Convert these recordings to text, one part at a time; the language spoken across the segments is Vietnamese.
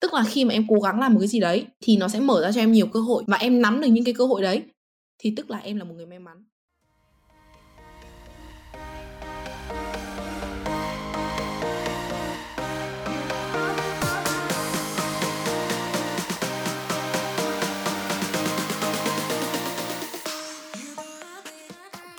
Tức là khi mà em cố gắng làm một cái gì đấy thì nó sẽ mở ra cho em nhiều cơ hội, và em nắm được những cái cơ hội đấy thì tức là em là một người may mắn.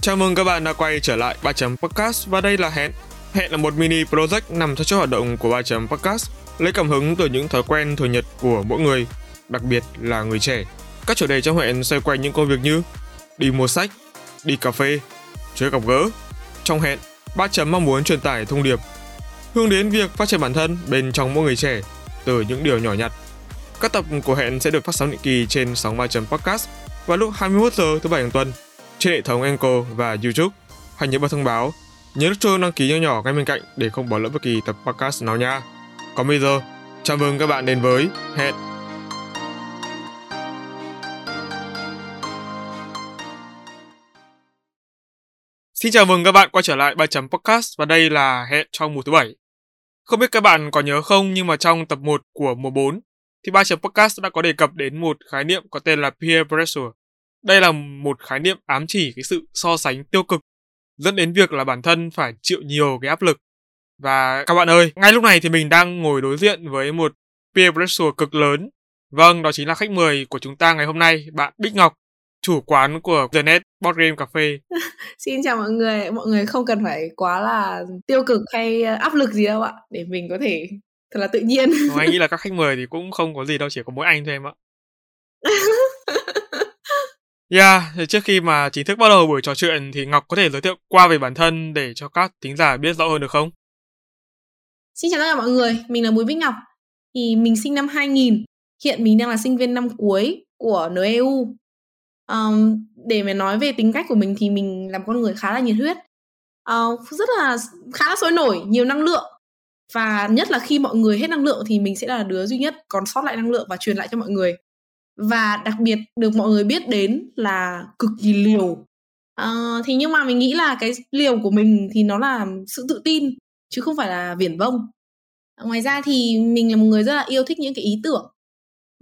Chào mừng các bạn đã quay trở lại 3.podcast và đây là Hẹn. Hẹn là một mini project nằm trong chuỗi hoạt động của 3.podcast, lấy cảm hứng từ những thói quen thường nhật của mỗi người, đặc biệt là người trẻ. Các chủ đề trong Hẹn xoay quanh những công việc như đi mua sách, đi cà phê, chơi gặp gỡ. Trong Hẹn, 3. Mong muốn truyền tải thông điệp hướng đến việc phát triển bản thân bên trong mỗi người trẻ từ những điều nhỏ nhặt. Các tập của Hẹn sẽ được phát sóng định kỳ trên sóng 3.podcast vào lúc 21 giờ thứ Bảy hàng tuần trên hệ thống Encore và YouTube. Hãy nhớ bật thông báo, nhớ nút chuông đăng ký nhỏ nhỏ ngay bên cạnh để không bỏ lỡ bất kỳ tập podcast nào nha. Còn bây giờ, chào mừng các bạn đến với Hẹn. Xin chào mừng các bạn quay trở lại 3.podcast và đây là Hẹn trong mùa thứ 7. Không biết các bạn có nhớ không, nhưng mà trong tập 1 của mùa 4 thì 3.podcast đã có đề cập đến một khái niệm có tên là peer pressure. Đây là một khái niệm ám chỉ cái sự so sánh tiêu cực, dẫn đến việc là bản thân phải chịu nhiều cái áp lực. Và các bạn ơi, ngay lúc này thì mình đang ngồi đối diện với một peer pressure cực lớn. Vâng, đó chính là khách mời của chúng ta ngày hôm nay, bạn Bích Ngọc, chủ quán của The Net Board Game Cafe. Xin chào mọi người không cần phải quá là tiêu cực hay áp lực gì đâu ạ, để mình có thể thật là tự nhiên. Anh nghĩ là các khách mời thì cũng không có gì đâu, chỉ có mỗi anh thôi em ạ. Trước khi mà chính thức bắt đầu buổi trò chuyện thì Ngọc có thể giới thiệu qua về bản thân để cho các thính giả biết rõ hơn được không? Xin chào tất cả mọi người, mình là Bùi Vinh Ngọc. Thì mình sinh năm 2000, hiện mình đang là sinh viên năm cuối của NEU. Để mà nói về tính cách của mình thì mình là một con người khá là nhiệt huyết, khá là sôi nổi, nhiều năng lượng. Và nhất là khi mọi người hết năng lượng thì mình sẽ là đứa duy nhất còn sót lại năng lượng và truyền lại cho mọi người. Và đặc biệt được mọi người biết đến là cực kỳ liều. Thì nhưng mà mình nghĩ là cái liều của mình thì nó là sự tự tin chứ không phải là viển vông. Ngoài ra thì mình là một người rất là yêu thích những cái ý tưởng.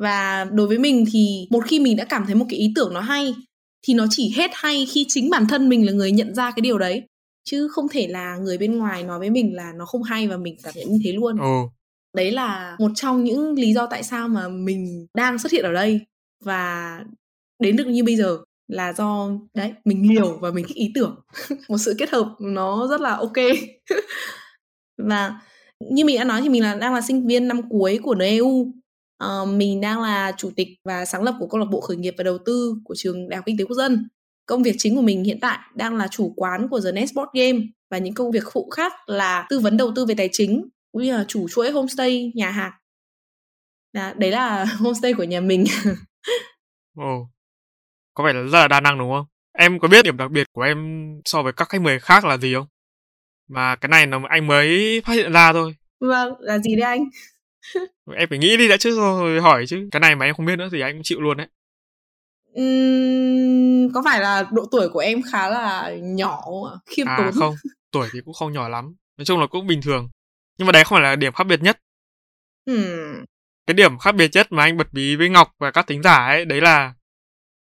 Và đối với mình thì một khi mình đã cảm thấy một cái ý tưởng nó hay thì nó chỉ hết hay khi chính bản thân mình là người nhận ra cái điều đấy, chứ không thể là người bên ngoài nói với mình là nó không hay và mình cảm nhận như thế luôn. Đấy là một trong những lý do tại sao mà mình đang xuất hiện ở đây và đến được như bây giờ, là do đấy, mình liều và mình thích ý tưởng. Một sự kết hợp nó rất là ok. Và như mình đã nói thì mình đang là sinh viên năm cuối của NEU. Mình đang là chủ tịch và sáng lập của câu lạc bộ khởi nghiệp và đầu tư của Trường Đại học Kinh tế Quốc dân. Công việc chính của mình hiện tại đang là chủ quán của The Net Board Game, và những công việc phụ khác là tư vấn đầu tư về tài chính, cũng như là chủ chuỗi homestay, nhà hàng. Đấy là homestay của nhà mình. Có vẻ là rất là đa năng đúng không? Em có biết điểm đặc biệt của em so với các khách mời khác là gì không? Mà cái này là anh mới phát hiện ra thôi. Vâng, là gì đấy anh? Em phải nghĩ đi đã chứ, rồi hỏi chứ. Cái này mà em không biết nữa thì anh cũng chịu luôn đấy. Có phải là độ tuổi của em khá là nhỏ không ạ? Khiêm tốn. Không, tuổi thì cũng không nhỏ lắm. Nói chung là cũng bình thường. Nhưng mà đấy không phải là điểm khác biệt nhất. Cái điểm khác biệt nhất mà anh bật mí với Ngọc và các thính giả ấy, đấy là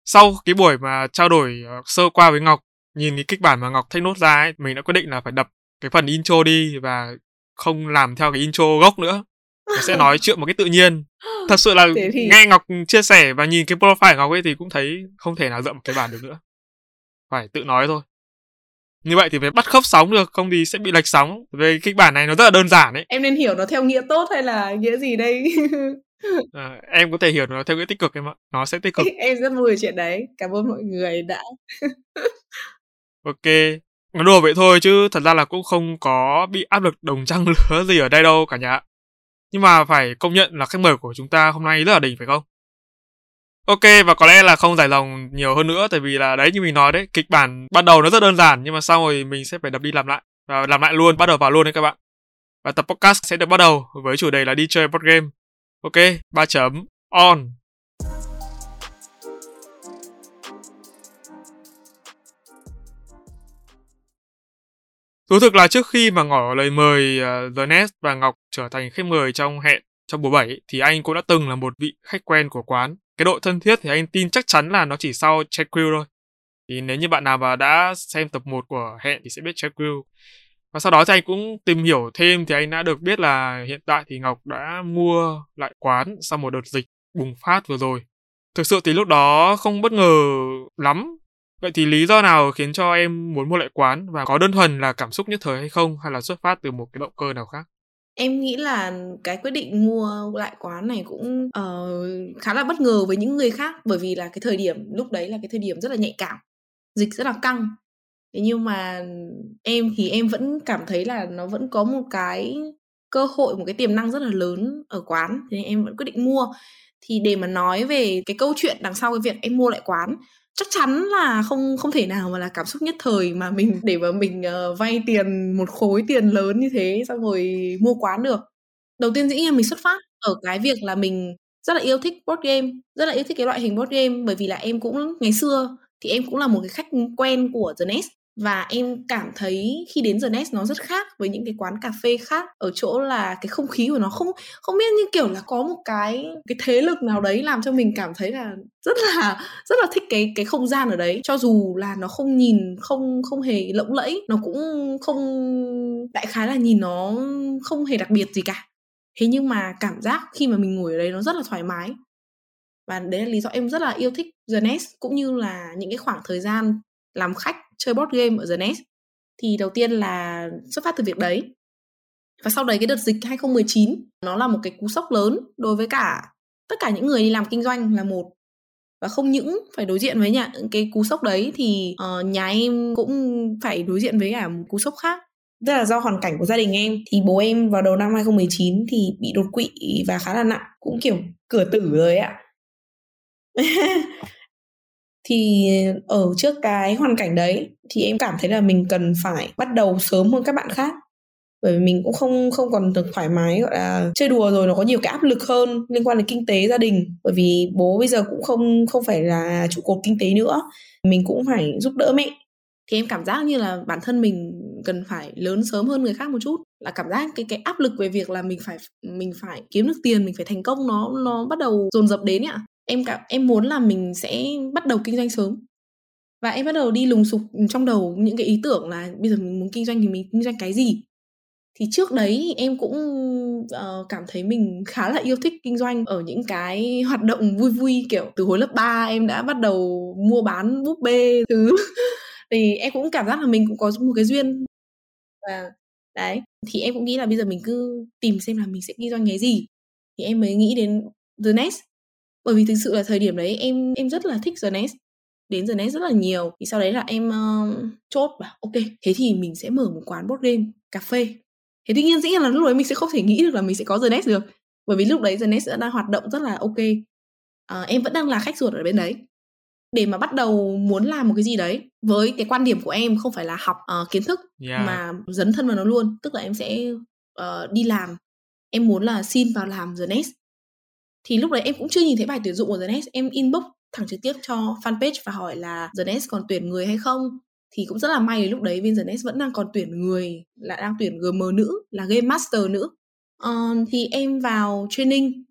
sau cái buổi mà trao đổi sơ qua với Ngọc, nhìn cái kịch bản mà Ngọc thách nốt ra ấy, mình đã quyết định là phải đập cái phần intro đi và không làm theo cái intro gốc nữa. Mình sẽ nói chuyện một cái tự nhiên. Thật sự là thì... nghe Ngọc chia sẻ và nhìn cái profile của Ngọc ấy thì cũng thấy không thể nào dậm cái bản được nữa. Phải tự nói thôi. Như vậy thì phải bắt khớp sóng được, không thì sẽ bị lệch sóng. Về kịch bản này nó rất là đơn giản ấy. Em nên hiểu nó theo nghĩa tốt hay là nghĩa gì đây? Em có thể hiểu nó theo nghĩa tích cực em ạ. Nó sẽ tích cực. Em rất vui về chuyện đấy. Cảm ơn mọi người đã. Ok. Nó đùa vậy thôi chứ thật ra là cũng không có bị áp lực đồng trang lứa gì ở đây đâu cả nhà. Nhưng mà phải công nhận là khách mời của chúng ta hôm nay rất là đỉnh phải không? Ok, và có lẽ là không giải lòng nhiều hơn nữa, tại vì là đấy như mình nói đấy, kịch bản ban đầu nó rất đơn giản, nhưng mà sau rồi mình sẽ phải đập đi làm lại, và làm lại luôn, bắt đầu vào luôn đấy các bạn. Và tập podcast sẽ được bắt đầu với chủ đề là đi chơi board game. Ok, 3.on. Thú thực là trước khi mà ngỏ lời mời The Nest và Ngọc trở thành khách mời trong Hẹn Trong mùa 7 thì anh cũng đã từng là một vị khách quen của quán. Cái độ thân thiết thì anh tin chắc chắn là nó chỉ sau Check Crew thôi. Thì nếu như bạn nào mà đã xem tập 1 của Hẹn thì sẽ biết Check Crew. Và sau đó thì anh cũng tìm hiểu thêm thì anh đã được biết là hiện tại thì Ngọc đã mua lại quán sau một đợt dịch bùng phát vừa rồi. Thực sự thì lúc đó không bất ngờ lắm. Vậy thì lý do nào khiến cho em muốn mua lại quán, và có đơn thuần là cảm xúc nhất thời hay không, hay là xuất phát từ một cái động cơ nào khác? Em nghĩ là cái quyết định mua lại quán này cũng khá là bất ngờ với những người khác, bởi vì là cái thời điểm lúc đấy là cái thời điểm rất là nhạy cảm, dịch rất là căng. Thế nhưng mà em thì em vẫn cảm thấy là nó vẫn có một cái cơ hội, một cái tiềm năng rất là lớn ở quán, thế nên em vẫn quyết định mua. Thì để mà nói về cái câu chuyện đằng sau cái việc em mua lại quán, chắc chắn là không thể nào mà là cảm xúc nhất thời mà mình để mà mình vay tiền, một khối tiền lớn như thế xong rồi mua quán được. Đầu tiên dĩ nhiên mình xuất phát ở cái việc là mình rất là yêu thích board game, rất là yêu thích cái loại hình board game, bởi vì là em cũng ngày xưa thì em cũng là một cái khách quen của The Nest, và em cảm thấy khi đến The Nest nó rất khác với những cái quán cà phê khác ở chỗ là cái không khí của nó không biết như kiểu là có một cái thế lực nào đấy làm cho mình cảm thấy là rất là thích cái không gian ở đấy, cho dù là nó không hề lộng lẫy, nó cũng không, đại khái là nhìn nó không hề đặc biệt gì cả. Thế nhưng mà cảm giác khi mà mình ngồi ở đấy nó rất là thoải mái. Và đấy là lý do em rất là yêu thích The Nest, cũng như là những cái khoảng thời gian làm khách chơi board game ở The Nest. Thì đầu tiên là xuất phát từ việc đấy. Và sau đấy cái đợt dịch 2019 nó là một cái cú sốc lớn đối với cả tất cả những người đi làm kinh doanh là một. Và không những phải đối diện với cái cú sốc đấy thì nhà em cũng phải đối diện với cả một cú sốc khác. Tức là do hoàn cảnh của gia đình em thì bố em vào đầu năm 2019 thì bị đột quỵ và khá là nặng, cũng kiểu cửa tử rồi ạ. Thì ở trước cái hoàn cảnh đấy thì em cảm thấy là mình cần phải bắt đầu sớm hơn các bạn khác, bởi vì mình cũng không còn được thoải mái gọi là chơi đùa rồi, nó có nhiều cái áp lực hơn liên quan đến kinh tế gia đình, bởi vì bố bây giờ cũng không phải là trụ cột kinh tế nữa, mình cũng phải giúp đỡ mẹ. Thì em cảm giác như là bản thân mình cần phải lớn sớm hơn người khác một chút, là cảm giác cái áp lực về việc là mình phải kiếm được tiền, mình phải thành công, nó bắt đầu dồn dập đến ạ. Em muốn là mình sẽ bắt đầu kinh doanh sớm. Và em bắt đầu đi lùng sục trong đầu những cái ý tưởng là bây giờ mình muốn kinh doanh thì mình kinh doanh cái gì. Thì trước đấy em cũng cảm thấy mình khá là yêu thích kinh doanh ở những cái hoạt động vui vui, kiểu từ hồi lớp 3 em đã bắt đầu mua bán búp bê thứ. Thì em cũng cảm giác là mình cũng có một cái duyên. Và đấy, thì em cũng nghĩ là bây giờ mình cứ tìm xem là mình sẽ kinh doanh cái gì. Thì em mới nghĩ đến The Nest. Bởi vì thực sự là thời điểm đấy em rất là thích The Nest, đến The Nest rất là nhiều. Thì sau đấy là em chốt bảo ok, thế thì mình sẽ mở một quán board game cà phê. Thế tuy nhiên dĩ nhiên là lúc đấy mình sẽ không thể nghĩ được là mình sẽ có The Nest được, bởi vì lúc đấy The Nest đang hoạt động rất là ok. Em vẫn đang là khách ruột ở bên đấy. Để mà bắt đầu muốn làm một cái gì đấy, với cái quan điểm của em không phải là học kiến thức mà dấn thân vào nó luôn. Tức là em sẽ đi làm, em muốn là xin vào làm The Nest. Thì lúc đấy em cũng chưa nhìn thấy bài tuyển dụng của The Nest, em inbox thẳng trực tiếp cho fanpage và hỏi là The Nest còn tuyển người hay không. Thì cũng rất là may lúc đấy bên The Nest vẫn đang còn tuyển người, là đang tuyển GM nữ, là Game Master nữ. Thì em vào training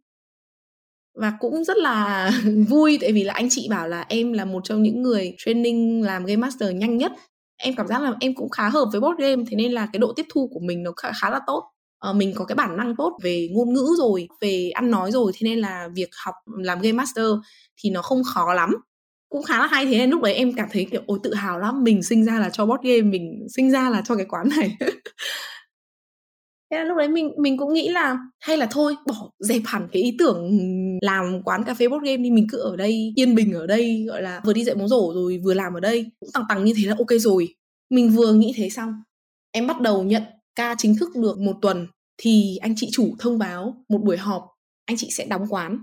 và cũng rất là vui, tại vì là anh chị bảo là em là một trong những người training làm Game Master nhanh nhất. Em cảm giác là em cũng khá hợp với board game, thế nên là cái độ tiếp thu của mình nó khá là tốt. Mình có cái bản năng tốt về ngôn ngữ rồi, về ăn nói rồi, thế nên là việc học làm Game Master thì nó không khó lắm, cũng khá là hay. Thế nên lúc đấy em cảm thấy kiểu ôi tự hào lắm, mình sinh ra là cho board game, mình sinh ra là cho cái quán này. Thế là lúc đấy mình cũng nghĩ là hay là thôi bỏ dẹp hẳn cái ý tưởng làm quán cà phê board game đi, mình cứ ở đây yên bình, ở đây gọi là vừa đi dạy bóng rổ rồi vừa làm ở đây, cũng tằng như thế là ok rồi. Mình vừa nghĩ thế xong em bắt đầu nhận ca chính thức được một tuần thì anh chị chủ thông báo một buổi họp anh chị sẽ đóng quán,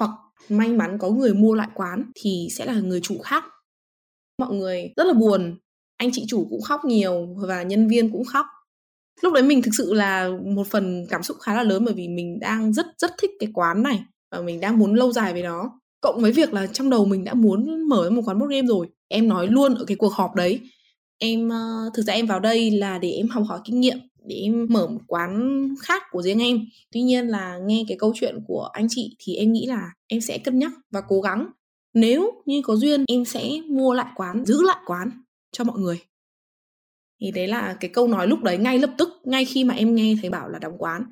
hoặc may mắn có người mua lại quán thì sẽ là người chủ khác. Mọi người rất là buồn, anh chị chủ cũng khóc nhiều và nhân viên cũng khóc. Lúc đấy mình thực sự là một phần cảm xúc khá là lớn, bởi vì mình đang rất thích cái quán này và mình đang muốn lâu dài với nó, cộng với việc là trong đầu mình đã muốn mở một quán board game rồi. Em nói luôn ở cái cuộc họp đấy, em thực ra em vào đây là để em học hỏi kinh nghiệm để mở một quán khác của riêng em. Tuy nhiên là nghe cái câu chuyện của anh chị thì em nghĩ là em sẽ cân nhắc và cố gắng. Nếu như có duyên em sẽ mua lại quán, giữ lại quán cho mọi người. Thì đấy là cái câu nói lúc đấy ngay lập tức, ngay khi mà em nghe thấy bảo là đóng quán.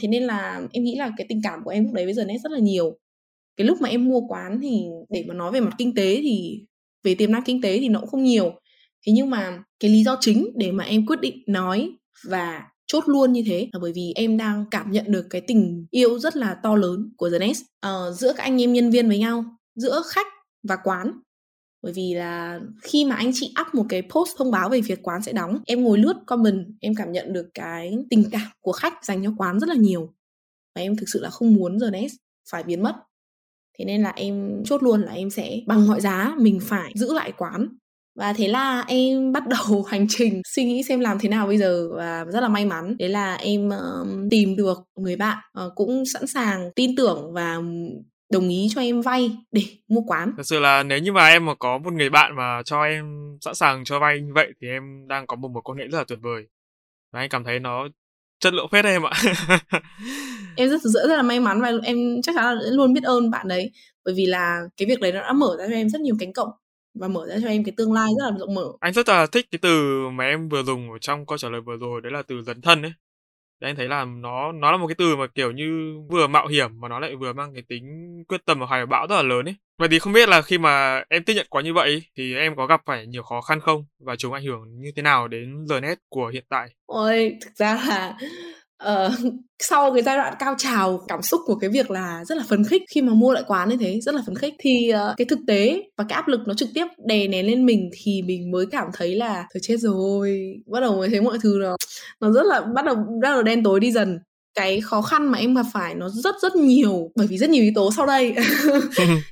Thế nên là em nghĩ là cái tình cảm của em lúc đấy bây giờ nó rất là nhiều. Cái lúc mà em mua quán thì để mà nói về mặt kinh tế thì về tiềm năng kinh tế thì nó cũng không nhiều. Thế nhưng mà cái lý do chính để mà em quyết định nói và chốt luôn như thế là bởi vì em đang cảm nhận được cái tình yêu rất là to lớn của The Nest giữa các anh em nhân viên với nhau, giữa khách và quán. Bởi vì là khi mà anh chị up một cái post thông báo về việc quán sẽ đóng, em ngồi lướt comment, em cảm nhận được cái tình cảm của khách dành cho quán rất là nhiều. Và em thực sự là không muốn The Nest phải biến mất. Thế nên là em chốt luôn là em sẽ bằng mọi giá mình phải giữ lại quán. Và thế là em bắt đầu hành trình suy nghĩ xem làm thế nào bây giờ. Và rất là may mắn, đấy là em tìm được người bạn cũng sẵn sàng tin tưởng và đồng ý cho em vay để mua quán. Thật sự là nếu như mà em mà có một người bạn mà cho em sẵn sàng cho vay như vậy thì em đang có một mối quan hệ rất là tuyệt vời. Và em cảm thấy nó chất lượng phết em ạ. Em rất là may mắn và em chắc chắn là luôn biết ơn bạn đấy. Bởi vì là cái việc đấy nó đã mở ra cho em rất nhiều cánh cổng và mở ra cho em cái tương lai rất là rộng mở. Anh rất là thích cái từ mà em vừa dùng ở trong câu trả lời vừa rồi, đấy là từ dấn thân ấy. Đấy, anh thấy là nó là một cái từ mà kiểu như vừa mạo hiểm mà nó lại vừa mang cái tính quyết tâm và hoài bão rất là lớn ấy. Vậy thì không biết là khi mà em tiếp nhận quán như vậy thì em có gặp phải nhiều khó khăn không? Và chúng ảnh hưởng như thế nào đến The Net của hiện tại? Ôi, thực ra là sau cái giai đoạn cao trào cảm xúc của cái việc là rất là phấn khích khi mà mua lại quán như thế, rất là phấn khích, thì cái thực tế và cái áp lực nó trực tiếp đè nén lên mình thì mình mới cảm thấy là thôi chết rồi, bắt đầu mới thấy mọi thứ nó rất là bắt đầu đen tối đi dần. Cái khó khăn mà em gặp phải nó rất nhiều bởi vì rất nhiều yếu tố sau đây.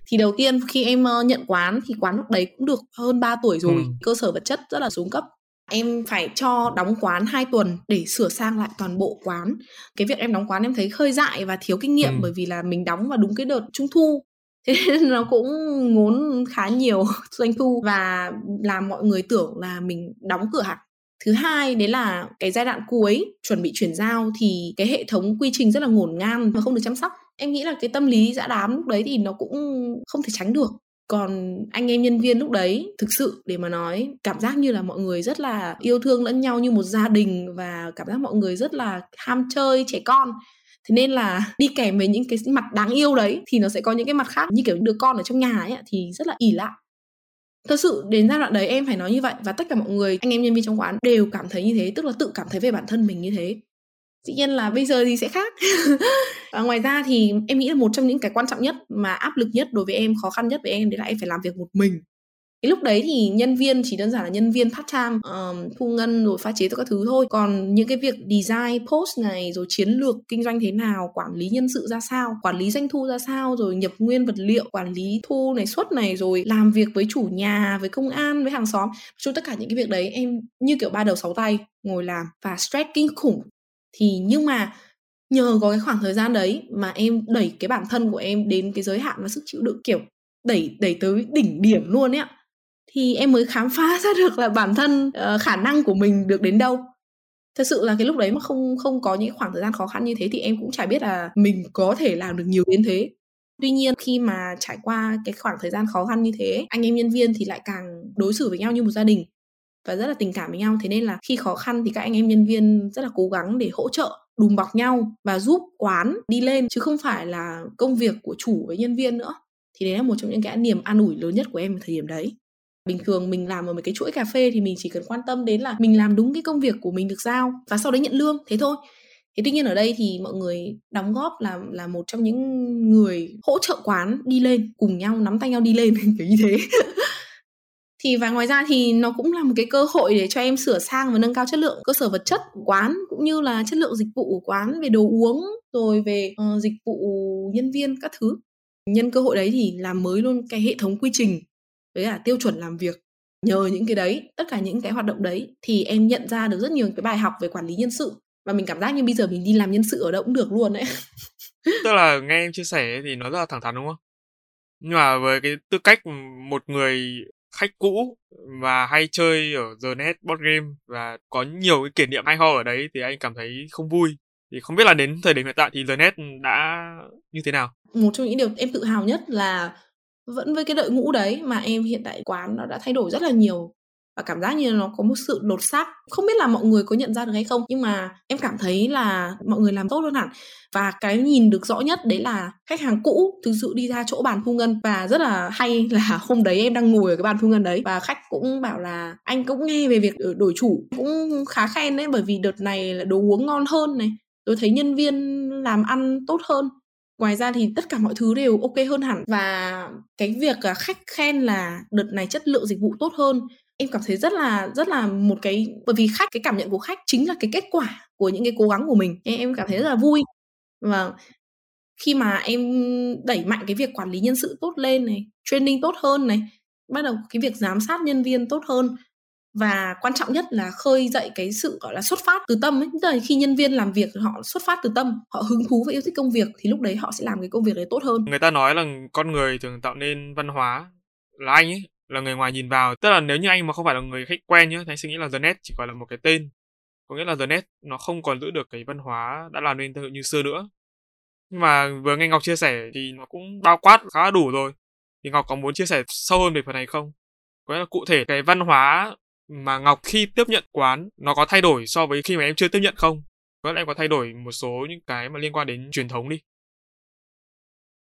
Thì đầu tiên khi em nhận quán thì quán lúc đấy cũng được hơn 3 tuổi rồi, cơ sở vật chất rất là xuống cấp. Em phải cho đóng quán 2 tuần để sửa sang lại toàn bộ quán. Cái việc em đóng quán em thấy hơi dại và thiếu kinh nghiệm bởi vì là mình đóng vào đúng cái đợt trung thu. Thế nên nó cũng ngốn khá nhiều doanh thu và làm mọi người tưởng là mình đóng cửa hẳn. Thứ hai đấy là cái giai đoạn cuối chuẩn bị chuyển giao thì cái hệ thống quy trình rất là ngổn ngang mà không được chăm sóc. Em nghĩ là cái tâm lý dã đám lúc đấy thì nó cũng không thể tránh được. Còn anh em nhân viên lúc đấy thực sự để mà nói cảm giác như là mọi người rất là yêu thương lẫn nhau như một gia đình và cảm giác mọi người rất là ham chơi trẻ con. Thế nên là đi kèm với những cái mặt đáng yêu đấy thì nó sẽ có những cái mặt khác như kiểu đứa con ở trong nhà ấy thì rất là ỷ lại. Thật sự đến giai đoạn đấy em phải nói như vậy và tất cả mọi người, anh em nhân viên trong quán đều cảm thấy như thế, tức là tự cảm thấy về bản thân mình như thế. Dĩ nhiên là bây giờ thì sẽ khác. Và ngoài ra thì em nghĩ là một trong những cái quan trọng nhất mà áp lực nhất đối với em, khó khăn nhất với em đấy là em phải làm việc một mình. Cái lúc đấy thì nhân viên chỉ đơn giản là nhân viên part time, thu ngân rồi pha chế tất cả các thứ thôi. Còn những cái việc design post này rồi chiến lược kinh doanh thế nào, quản lý nhân sự ra sao, quản lý doanh thu ra sao, rồi nhập nguyên vật liệu, quản lý thu này suất này, rồi làm việc với chủ nhà, với công an, với hàng xóm, chung tất cả những cái việc đấy em như kiểu ba đầu sáu tay ngồi làm và stress kinh khủng. Thì nhưng mà nhờ có cái khoảng thời gian đấy mà em đẩy cái bản thân của em đến cái giới hạn và sức chịu đựng kiểu đẩy tới đỉnh điểm luôn ấy ạ. Thì em mới khám phá ra được là bản thân khả năng của mình được đến đâu. Thật sự là cái lúc đấy mà không có những khoảng thời gian khó khăn như thế thì em cũng chả biết là mình có thể làm được nhiều đến thế. Tuy nhiên khi mà trải qua cái khoảng thời gian khó khăn như thế, anh em nhân viên thì lại càng đối xử với nhau như một gia đình và rất là tình cảm với nhau. Thế nên là khi khó khăn thì các anh em nhân viên rất là cố gắng để hỗ trợ, đùm bọc nhau và giúp quán đi lên chứ không phải là công việc của chủ với nhân viên nữa. Thì đấy là một trong những cái niềm an ủi lớn nhất của em vào thời điểm đấy. Bình thường mình làm ở một cái chuỗi cà phê thì mình chỉ cần quan tâm đến là mình làm đúng cái công việc của mình được giao và sau đấy nhận lương, thế thôi. Thế tuy nhiên ở đây thì mọi người đóng góp là một trong những người hỗ trợ quán đi lên, cùng nhau nắm tay nhau đi lên kiểu như thế. Thì và ngoài ra thì nó cũng là một cái cơ hội để cho em sửa sang và nâng cao chất lượng cơ sở vật chất của quán cũng như là chất lượng dịch vụ của quán về đồ uống rồi về dịch vụ nhân viên các thứ. Nhân cơ hội đấy thì làm mới luôn cái hệ thống quy trình với cả tiêu chuẩn làm việc. Nhờ những cái đấy, tất cả những cái hoạt động đấy thì em nhận ra được rất nhiều cái bài học về quản lý nhân sự và mình cảm giác như bây giờ mình đi làm nhân sự ở đâu cũng được luôn đấy. Tức là nghe em chia sẻ thì nó rất là thẳng thắn đúng không? Nhưng mà với cái tư cách một người khách cũ và hay chơi ở The Net Board Game và có nhiều cái kỷ niệm hay ho ở đấy thì anh cảm thấy không vui. Thì không biết là đến thời điểm hiện tại thì The Net đã như thế nào? Một trong những điều em tự hào nhất là vẫn với cái đội ngũ đấy mà em hiện tại quán nó đã thay đổi rất là nhiều. Và cảm giác như nó có một sự đột xác. Không biết là mọi người có nhận ra được hay không, nhưng mà em cảm thấy là mọi người làm tốt hơn hẳn. Và cái nhìn được rõ nhất đấy là khách hàng cũ thực sự đi ra chỗ bàn thu ngân. Và rất là hay là hôm đấy em đang ngồi ở cái bàn thu ngân đấy, và khách cũng bảo là anh cũng nghe về việc đổi chủ, cũng khá khen đấy, bởi vì đợt này là đồ uống ngon hơn này, tôi thấy nhân viên làm ăn tốt hơn. Ngoài ra thì tất cả mọi thứ đều ok hơn hẳn. Và cái việc khách khen là đợt này chất lượng dịch vụ tốt hơn, em cảm thấy rất là một cái, bởi vì khách, cái cảm nhận của khách chính là cái kết quả của những cái cố gắng của mình. Em cảm thấy rất là vui. Và khi mà em đẩy mạnh cái việc quản lý nhân sự tốt lên này, training tốt hơn này, bắt đầu cái việc giám sát nhân viên tốt hơn, và quan trọng nhất là khơi dậy cái sự gọi là xuất phát từ tâm ấy. Tức là khi nhân viên làm việc họ xuất phát từ tâm, họ hứng thú và yêu thích công việc thì lúc đấy họ sẽ làm cái công việc đấy tốt hơn. Người ta nói là con người thường tạo nên văn hóa, là anh ấy là người ngoài nhìn vào. Tức là nếu như anh mà không phải là người khách quen nhá, thì anh suy nghĩ là The Net chỉ còn là một cái tên. Có nghĩa là The Net nó không còn giữ được cái văn hóa đã làm nên thương hiệu như xưa nữa. Nhưng mà vừa nghe Ngọc chia sẻ thì nó cũng bao quát khá là đủ rồi. Thì Ngọc có muốn chia sẻ sâu hơn về phần này không? Có nghĩa là cụ thể cái văn hóa mà Ngọc khi tiếp nhận quán nó có thay đổi so với khi mà em chưa tiếp nhận không? Có lẽ em có thay đổi một số những cái mà liên quan đến truyền thống đi.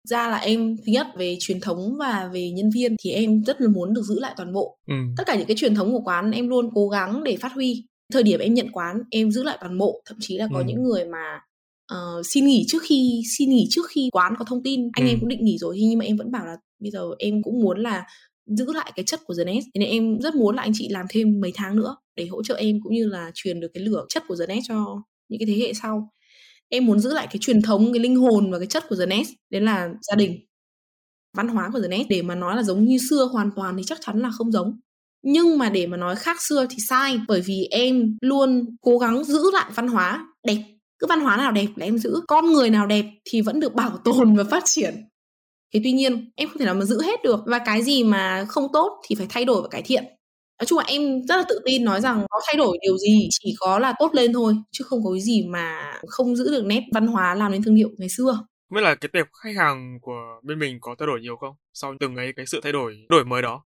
Ra là em, thứ nhất về truyền thống và về nhân viên thì em rất là muốn được giữ lại toàn bộ. Tất cả những cái truyền thống của quán em luôn cố gắng để phát huy. Thời điểm em nhận quán em giữ lại toàn bộ. Thậm chí là có những người mà xin nghỉ trước khi quán có thông tin. Anh em cũng định nghỉ rồi, nhưng mà em vẫn bảo là bây giờ em cũng muốn là giữ lại cái chất của The Nest. Thế nên em rất muốn là anh chị làm thêm mấy tháng nữa để hỗ trợ em, cũng như là truyền được cái lửa chất của The Nest cho những cái thế hệ sau. Em muốn giữ lại cái truyền thống, cái linh hồn và cái chất của The Nest, đấy là gia đình, văn hóa của The Nest. Để mà nói là giống như xưa hoàn toàn thì chắc chắn là không giống, nhưng mà để mà nói khác xưa thì sai, bởi vì em luôn cố gắng giữ lại văn hóa đẹp. Cứ văn hóa nào đẹp là em giữ, con người nào đẹp thì vẫn được bảo tồn và phát triển. Thế tuy nhiên em không thể nào mà giữ hết được, và cái gì mà không tốt thì phải thay đổi và cải thiện. Nói chung là em rất là tự tin nói rằng có thay đổi điều gì chỉ có là tốt lên thôi, chứ không có cái gì mà không giữ được nét văn hóa làm nên thương hiệu ngày xưa. Không biết là cái tệp khách hàng của bên mình có thay đổi nhiều không sau từng ấy cái sự đổi mới đó?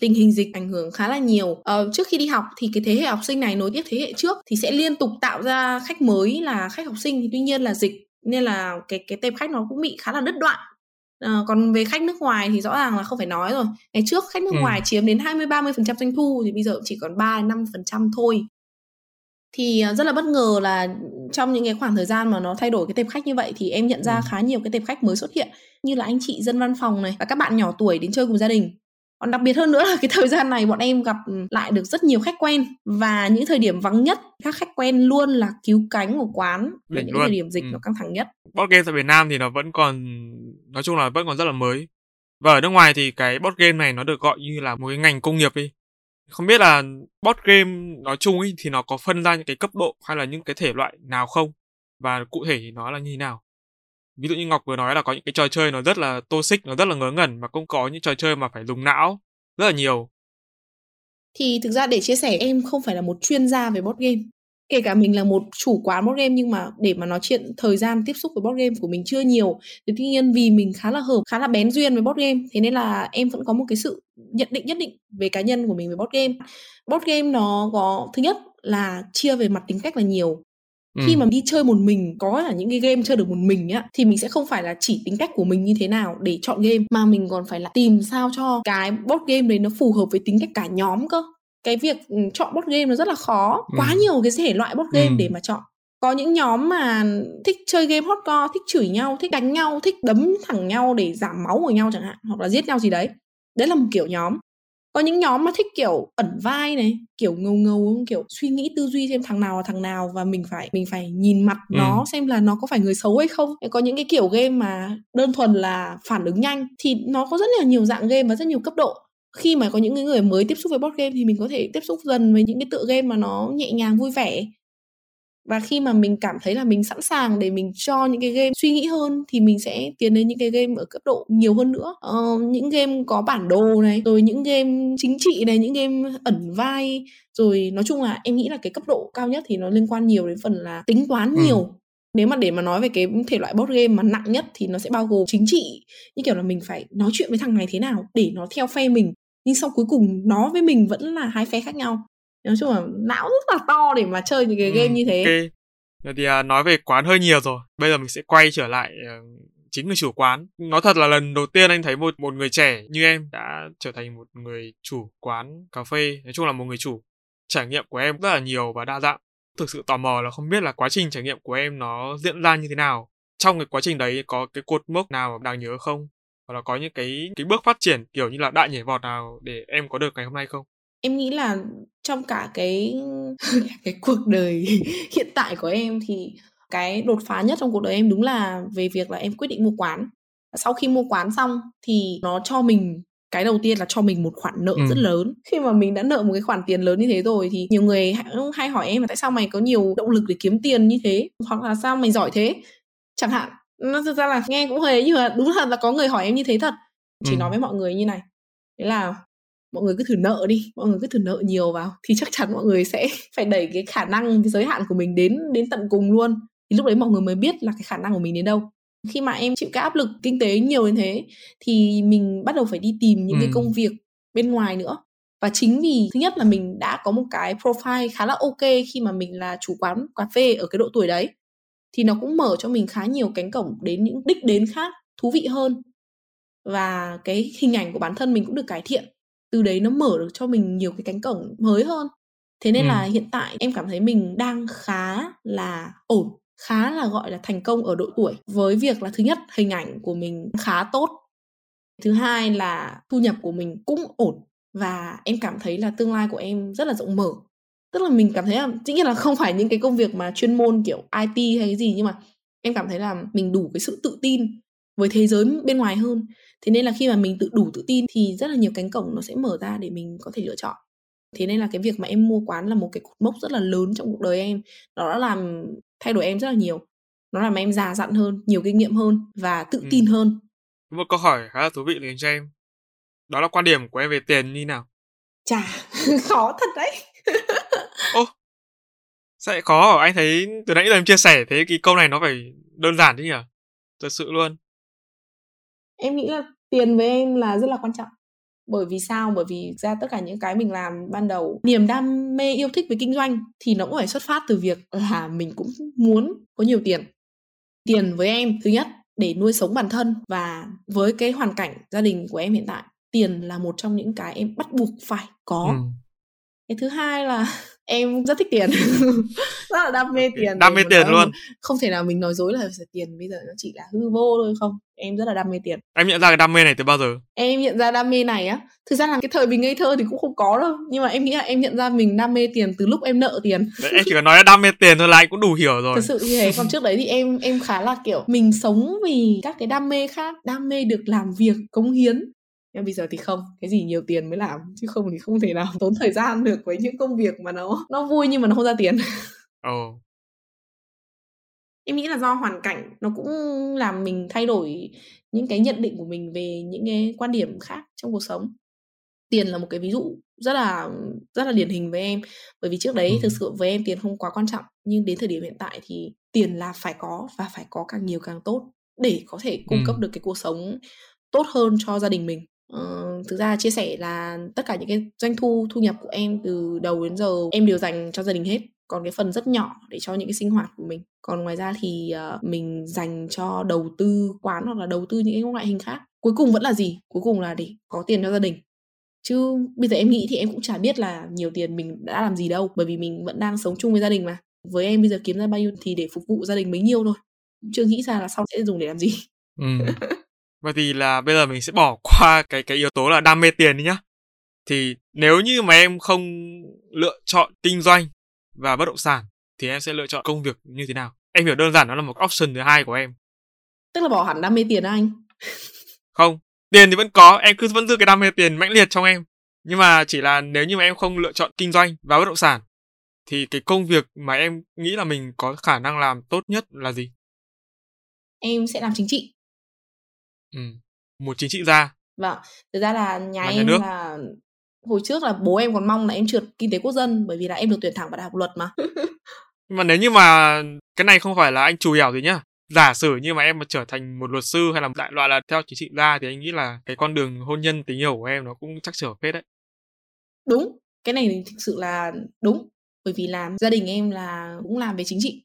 Tình hình dịch ảnh hưởng khá là nhiều. Trước khi đi học thì cái thế hệ học sinh này nối tiếp thế hệ trước thì sẽ liên tục tạo ra khách mới là khách học sinh. Thì tuy nhiên là dịch nên là cái tệp khách nó cũng bị khá là đứt đoạn. Còn về khách nước ngoài thì rõ ràng là không phải nói rồi. Ngày trước khách nước ngoài chiếm đến 20-30% doanh thu thì bây giờ chỉ còn 3-5% thôi. Thì rất là bất ngờ là trong những cái khoảng thời gian mà nó thay đổi cái tệp khách như vậy thì em nhận ra khá nhiều cái tệp khách mới xuất hiện, như là anh chị dân văn phòng này và các bạn nhỏ tuổi đến chơi cùng gia đình. Còn đặc biệt hơn nữa là cái thời gian này bọn em gặp lại được rất nhiều khách quen, và những thời điểm vắng nhất các khách quen luôn là cứu cánh của quán. Những thời điểm dịch nó căng thẳng nhất. Board game tại Việt Nam thì nó vẫn còn, nói chung là vẫn còn rất là mới. Và ở nước ngoài thì cái board game này nó được gọi như là một cái ngành công nghiệp đi. Không biết là board game nói chung ý, thì nó có phân ra những cái cấp độ hay là những cái thể loại nào không? Và cụ thể thì nó là như thế nào? Ví dụ như Ngọc vừa nói là có những cái trò chơi nó rất là toxic, nó rất là ngớ ngẩn, mà cũng có những trò chơi mà phải dùng não rất là nhiều. Thì thực ra để chia sẻ, em không phải là một chuyên gia về board game. Kể cả mình là một chủ quán board game, nhưng mà để mà nói chuyện thời gian tiếp xúc với board game của mình chưa nhiều. Thì tuy nhiên vì mình khá là hợp, khá là bén duyên với board game, thế nên là em vẫn có một cái sự nhận định nhất định về cá nhân của mình về board game. Board game nó có, thứ nhất là chia về mặt tính cách là nhiều. Khi mà đi chơi một mình, có là những cái game chơi được một mình á, thì mình sẽ không phải là chỉ tính cách của mình như thế nào để chọn game, mà mình còn phải là tìm sao cho cái board game đấy nó phù hợp với tính cách cả nhóm cơ. Cái việc chọn board game nó rất là khó, quá nhiều cái thể loại board game để mà chọn. Có những nhóm mà thích chơi game hardcore, thích chửi nhau, thích đánh nhau, thích đấm thẳng nhau để giảm máu của nhau chẳng hạn, hoặc là giết nhau gì đấy. Đấy là một kiểu nhóm. Có những nhóm mà thích kiểu ẩn vai này, kiểu ngầu, kiểu suy nghĩ tư duy xem thằng nào và mình phải nhìn mặt nó xem là nó có phải người xấu hay không. Có những cái kiểu game mà đơn thuần là phản ứng nhanh, thì nó có rất là nhiều dạng game và rất nhiều cấp độ. Khi mà có những người mới tiếp xúc với board game thì mình có thể tiếp xúc dần với những cái tựa game mà nó nhẹ nhàng vui vẻ. Và khi mà mình cảm thấy là mình sẵn sàng để mình cho những cái game suy nghĩ hơn thì mình sẽ tiến đến những cái game ở cấp độ nhiều hơn nữa. Những game có bản đồ này, rồi những game chính trị này, những game ẩn vai. Rồi nói chung là em nghĩ là cái cấp độ cao nhất thì nó liên quan nhiều đến phần là tính toán nhiều. Nếu mà để mà nói về cái thể loại board game mà nặng nhất thì nó sẽ bao gồm chính trị. Như kiểu là mình phải nói chuyện với thằng này thế nào để nó theo phe mình. Nhưng sau cuối cùng nó với mình vẫn là hai phe khác nhau. Nói chung là não rất là to để mà chơi những cái game như thế. Okay. Rồi thì nói về quán hơi nhiều rồi. Bây giờ mình sẽ quay trở lại chính người chủ quán. Nói thật là lần đầu tiên anh thấy một người trẻ như em đã trở thành một người chủ quán cà phê. Nói chung là một người chủ. Trải nghiệm của em rất là nhiều và đa dạng. Thực sự tò mò là không biết là quá trình trải nghiệm của em nó diễn ra như thế nào. Trong cái quá trình đấy có cái cột mốc nào đáng nhớ không? Hoặc là có những cái bước phát triển kiểu như là đại nhảy vọt nào để em có được ngày hôm nay không? Em nghĩ là trong cả cái cuộc đời hiện tại của em thì cái đột phá nhất trong cuộc đời em đúng là về việc là em quyết định mua quán. Sau khi mua quán xong thì nó cho mình, cái đầu tiên là cho mình một khoản nợ rất lớn. Khi mà mình đã nợ một cái khoản tiền lớn như thế rồi thì nhiều người hay hỏi em là tại sao mày có nhiều động lực để kiếm tiền như thế? Hoặc là sao mày giỏi thế? Chẳng hạn. Nó thực ra là nghe cũng hề, nhưng mà đúng thật là có người hỏi em như thế thật. Chỉ nói với mọi người như này. Đấy là mọi người cứ thử nợ đi, mọi người cứ thử nợ nhiều vào thì chắc chắn mọi người sẽ phải đẩy cái khả năng, cái giới hạn của mình đến tận cùng luôn. Thì lúc đấy mọi người mới biết là cái khả năng của mình đến đâu. Khi mà em chịu cái áp lực kinh tế nhiều như thế thì mình bắt đầu phải đi tìm những cái công việc bên ngoài nữa. Và chính vì thứ nhất là mình đã có một cái profile khá là ok khi mà mình là chủ quán cà phê ở cái độ tuổi đấy, thì nó cũng mở cho mình khá nhiều cánh cổng đến những đích đến khác thú vị hơn. Và cái hình ảnh của bản thân mình cũng được cải thiện. Từ đấy nó mở được cho mình nhiều cái cánh cổng mới hơn. Thế nên là hiện tại em cảm thấy mình đang khá là ổn, khá là gọi là thành công ở độ tuổi. Với việc là thứ nhất hình ảnh của mình khá tốt, thứ hai là thu nhập của mình cũng ổn. Và em cảm thấy là tương lai của em rất là rộng mở. Tức là mình cảm thấy là chính là không phải những cái công việc mà chuyên môn kiểu IT hay cái gì, nhưng mà em cảm thấy là mình đủ cái sự tự tin với thế giới bên ngoài hơn. Thế nên là khi mà mình đủ tự tin thì rất là nhiều cánh cổng nó sẽ mở ra để mình có thể lựa chọn. Thế nên là cái việc mà em mua quán là một cái cột mốc rất là lớn trong cuộc đời em. Nó đã làm thay đổi em rất là nhiều. Nó làm em già dặn hơn, nhiều kinh nghiệm hơn và tự tin hơn. Một câu hỏi khá là thú vị dành cho em. Đó là quan điểm của em về tiền như nào? Chà, khó thật đấy. Ô, sẽ khó. Anh thấy từ nãy giờ em chia sẻ thế cái câu này nó phải đơn giản chứ nhỉ? Thật sự luôn. Em nghĩ là tiền với em là rất là quan trọng. Bởi vì sao? Bởi vì ra tất cả những cái mình làm ban đầu, niềm đam mê yêu thích với kinh doanh thì nó cũng phải xuất phát từ việc là mình cũng muốn có nhiều tiền. Tiền với em thứ nhất để nuôi sống bản thân, và với cái hoàn cảnh gia đình của em hiện tại, tiền là một trong những cái em bắt buộc phải có. Cái thứ hai là em rất thích tiền. Rất là đam mê tiền. Đam mê tiền luôn. Không thể nào mình nói dối là tiền bây giờ nó chỉ là hư vô thôi không. Em rất là đam mê tiền. Em nhận ra cái đam mê này từ bao giờ? Em nhận ra đam mê này á, thực ra là cái thời mình ngây thơ thì cũng không có đâu, nhưng mà em nghĩ là em nhận ra mình đam mê tiền từ lúc em nợ tiền. Đấy, em chỉ cần nói là đam mê tiền thôi là anh cũng đủ hiểu rồi. Thật sự như thế. Còn trước đấy thì em khá là kiểu mình sống vì các cái đam mê khác, đam mê được làm việc, cống hiến. Nhưng bây giờ thì không, cái gì nhiều tiền mới làm, chứ không thì không thể nào tốn thời gian được với những công việc mà nó vui nhưng mà nó không ra tiền. Oh. Em nghĩ là do hoàn cảnh nó cũng làm mình thay đổi những cái nhận định của mình về những cái quan điểm khác trong cuộc sống. Tiền là một cái ví dụ rất là điển hình với em. Bởi vì trước đấy thực sự với em tiền không quá quan trọng, nhưng đến thời điểm hiện tại thì tiền là phải có, và phải có càng nhiều càng tốt để có thể cung cấp được cái cuộc sống tốt hơn cho gia đình mình. Thực ra chia sẻ là tất cả những cái doanh thu nhập của em từ đầu đến giờ em đều dành cho gia đình hết. Còn cái phần rất nhỏ để cho những cái sinh hoạt của mình. Còn ngoài ra thì mình dành cho đầu tư quán hoặc là đầu tư những cái loại hình khác. Cuối cùng vẫn là gì? Cuối cùng là để có tiền cho gia đình. Chứ bây giờ em nghĩ thì em cũng chả biết là nhiều tiền mình đã làm gì đâu. Bởi vì mình vẫn đang sống chung với gia đình mà. Với em bây giờ kiếm ra bao nhiêu thì để phục vụ gia đình bấy nhiêu thôi. Chưa nghĩ ra là sau sẽ dùng để làm gì. Vậy thì là bây giờ mình sẽ bỏ qua cái yếu tố là đam mê tiền đi nhá. Thì nếu như mà em không lựa chọn kinh doanh và bất động sản thì em sẽ lựa chọn công việc như thế nào? Em hiểu đơn giản nó là một option thứ hai của em. Tức là bỏ hẳn đam mê tiền đó anh? Không, tiền thì vẫn có, em cứ vẫn giữ cái đam mê tiền mãnh liệt trong em. Nhưng mà chỉ là nếu như mà em không lựa chọn kinh doanh và bất động sản thì cái công việc mà em nghĩ là mình có khả năng làm tốt nhất là gì? Em sẽ làm chính trị. Một chính trị gia. Vâng, thực ra là nhà em là hồi trước là bố em còn mong là em trượt kinh tế quốc dân, bởi vì là em được tuyển thẳng vào đại học luật mà. Nhưng mà nếu như mà cái này không phải là anh trù ẻo gì nhá, giả sử như mà em mà trở thành một luật sư hay là đại loại là theo chính trị gia thì anh nghĩ là cái con đường hôn nhân tình yêu của em nó cũng chắc trở phết đấy. Đúng, cái này thực sự là đúng, bởi vì là gia đình em là cũng làm về chính trị.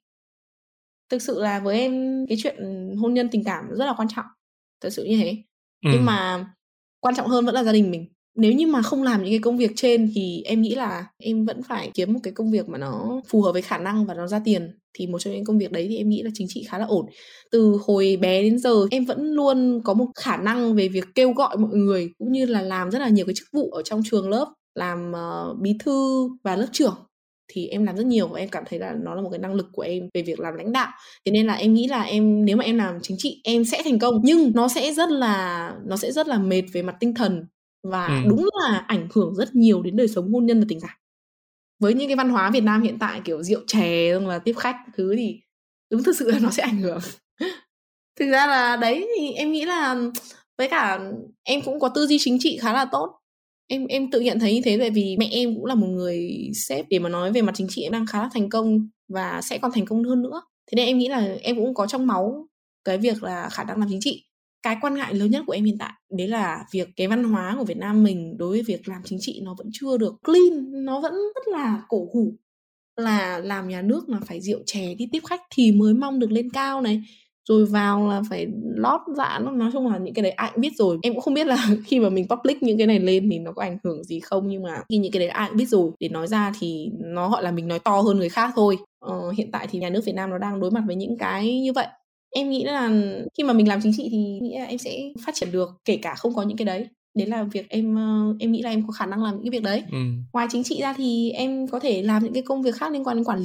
Thực sự là với em cái chuyện hôn nhân tình cảm rất là quan trọng, thật sự như thế. Nhưng mà quan trọng hơn vẫn là gia đình mình. Nếu như mà không làm những cái công việc trên thì em nghĩ là em vẫn phải kiếm một cái công việc mà nó phù hợp với khả năng và nó ra tiền. Thì một trong những công việc đấy thì em nghĩ là chính trị khá là ổn. Từ hồi bé đến giờ em vẫn luôn có một khả năng về việc kêu gọi mọi người, cũng như là làm rất là nhiều cái chức vụ ở trong trường lớp, làm bí thư và lớp trưởng. Thì em làm rất nhiều và em cảm thấy là nó là một cái năng lực của em về việc làm lãnh đạo. Thế nên là em nghĩ là nếu mà em làm chính trị em sẽ thành công, nhưng nó sẽ rất là mệt về mặt tinh thần. Và đúng là ảnh hưởng rất nhiều đến đời sống hôn nhân và tình cảm. Với những cái văn hóa Việt Nam hiện tại kiểu rượu chè xong là tiếp khách thứ thì đúng thực sự là nó sẽ ảnh hưởng. Thực ra là đấy, thì em nghĩ là với cả em cũng có tư duy chính trị khá là tốt. Em tự nhận thấy như thế, bởi vì mẹ em cũng là một người sếp, để mà nói về mặt chính trị em đang khá là thành công và sẽ còn thành công hơn nữa. Thế nên em nghĩ là em cũng có trong máu cái việc là khả năng làm chính trị. Cái quan ngại lớn nhất của em hiện tại đấy là việc cái văn hóa của Việt Nam mình đối với việc làm chính trị nó vẫn chưa được clean, nó vẫn rất là cổ hủ, là làm nhà nước là phải rượu chè đi tiếp khách thì mới mong được lên cao này, rồi vào là phải lót dạ. Nói chung là những cái đấy ai cũng biết rồi. Em cũng không biết là khi mà mình public những cái này lên thì nó có ảnh hưởng gì không, nhưng mà khi những cái đấy ai cũng biết rồi, để nói ra thì nó gọi là mình nói to hơn người khác thôi. Hiện tại thì nhà nước Việt Nam nó đang đối mặt với những cái như vậy. Em nghĩ là khi mà mình làm chính trị thì nghĩ là em sẽ phát triển được, kể cả không có những cái đấy. Đấy là việc em nghĩ là em có khả năng làm những cái việc đấy. Ngoài chính trị ra thì em có thể làm những cái công việc khác liên quan đến quản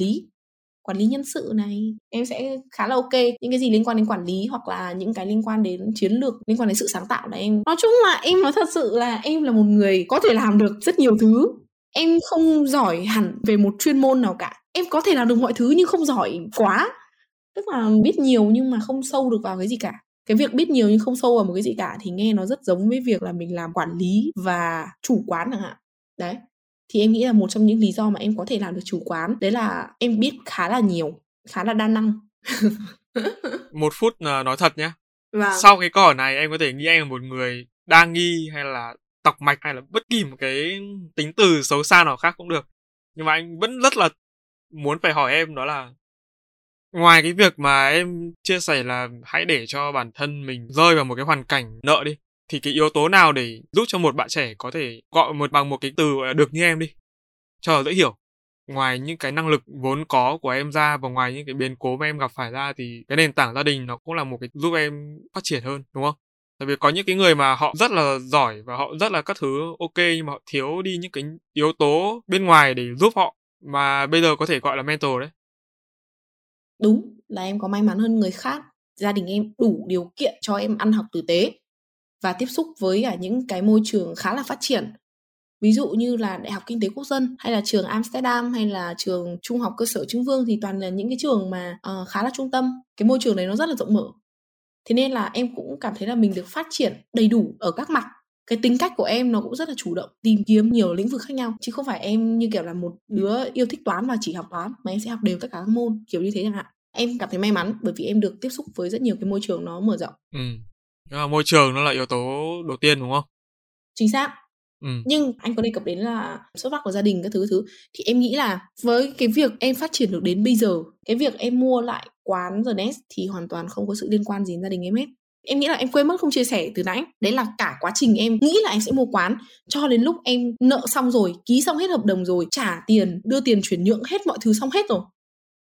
lý nhân sự này. Em sẽ khá là ok. Những cái gì liên quan đến quản lý hoặc là những cái liên quan đến chiến lược, liên quan đến sự sáng tạo là em. Nói chung là em nói thật sự là em là một người có thể làm được rất nhiều thứ. Em không giỏi hẳn về một chuyên môn nào cả. Em có thể làm được mọi thứ nhưng không giỏi quá. Tức là biết nhiều nhưng mà không sâu được vào cái gì cả. Cái việc biết nhiều nhưng không sâu vào một cái gì cả thì nghe nó rất giống với việc là mình làm quản lý và chủ quán chẳng hạn. Đấy. Thì em nghĩ là một trong những lý do mà em có thể làm được chủ quán đấy là em biết khá là nhiều, khá là đa năng. Một phút nói thật nhé. Và... sau cái câu hỏi này em có thể nghĩ em là một người đa nghi hay là tọc mạch hay là bất kỳ một cái tính từ xấu xa nào khác cũng được. Nhưng mà anh vẫn rất là muốn phải hỏi em, đó là ngoài cái việc mà em chia sẻ là hãy để cho bản thân mình rơi vào một cái hoàn cảnh nợ đi, thì cái yếu tố nào để giúp cho một bạn trẻ có thể gọi bằng một cái từ gọi là được như em đi, cho dễ hiểu. Ngoài những cái năng lực vốn có của em ra và ngoài những cái biến cố mà em gặp phải ra thì cái nền tảng gia đình nó cũng là một cái giúp em phát triển hơn, đúng không? Tại vì có những cái người mà họ rất là giỏi và họ rất là các thứ ok, nhưng mà họ thiếu đi những cái yếu tố bên ngoài để giúp họ mà bây giờ có thể gọi là mentor đấy. Đúng là em có may mắn hơn người khác. Gia đình em đủ điều kiện cho em ăn học tử tế và tiếp xúc với cả những cái môi trường khá là phát triển. Ví dụ như là Đại học Kinh tế Quốc dân hay là trường Amsterdam hay là trường Trung học cơ sở Trưng Vương, thì toàn là những cái trường mà khá là trung tâm. Cái môi trường đấy nó rất là rộng mở. Thế nên là em cũng cảm thấy là mình được phát triển đầy đủ ở các mặt. Cái tính cách của em nó cũng rất là chủ động, tìm kiếm nhiều lĩnh vực khác nhau, chứ không phải em như kiểu là một đứa yêu thích toán và chỉ học toán, mà em sẽ học đều tất cả các môn, kiểu như thế chẳng hạn. Em cảm thấy may mắn bởi vì em được tiếp xúc với rất nhiều cái môi trường nó mở rộng. Môi trường nó là yếu tố đầu tiên, đúng không? Chính xác. Nhưng anh có đề cập đến là xuất phát của gia đình các thứ thì em nghĩ là với cái việc em phát triển được đến bây giờ, cái việc em mua lại quán The Nest thì hoàn toàn không có sự liên quan gì đến gia đình em hết. Em nghĩ là em quên mất không chia sẻ từ nãy, đấy là cả quá trình em nghĩ là em sẽ mua quán cho đến lúc em nợ xong rồi, ký xong hết hợp đồng rồi, trả tiền, đưa tiền chuyển nhượng hết mọi thứ xong hết rồi,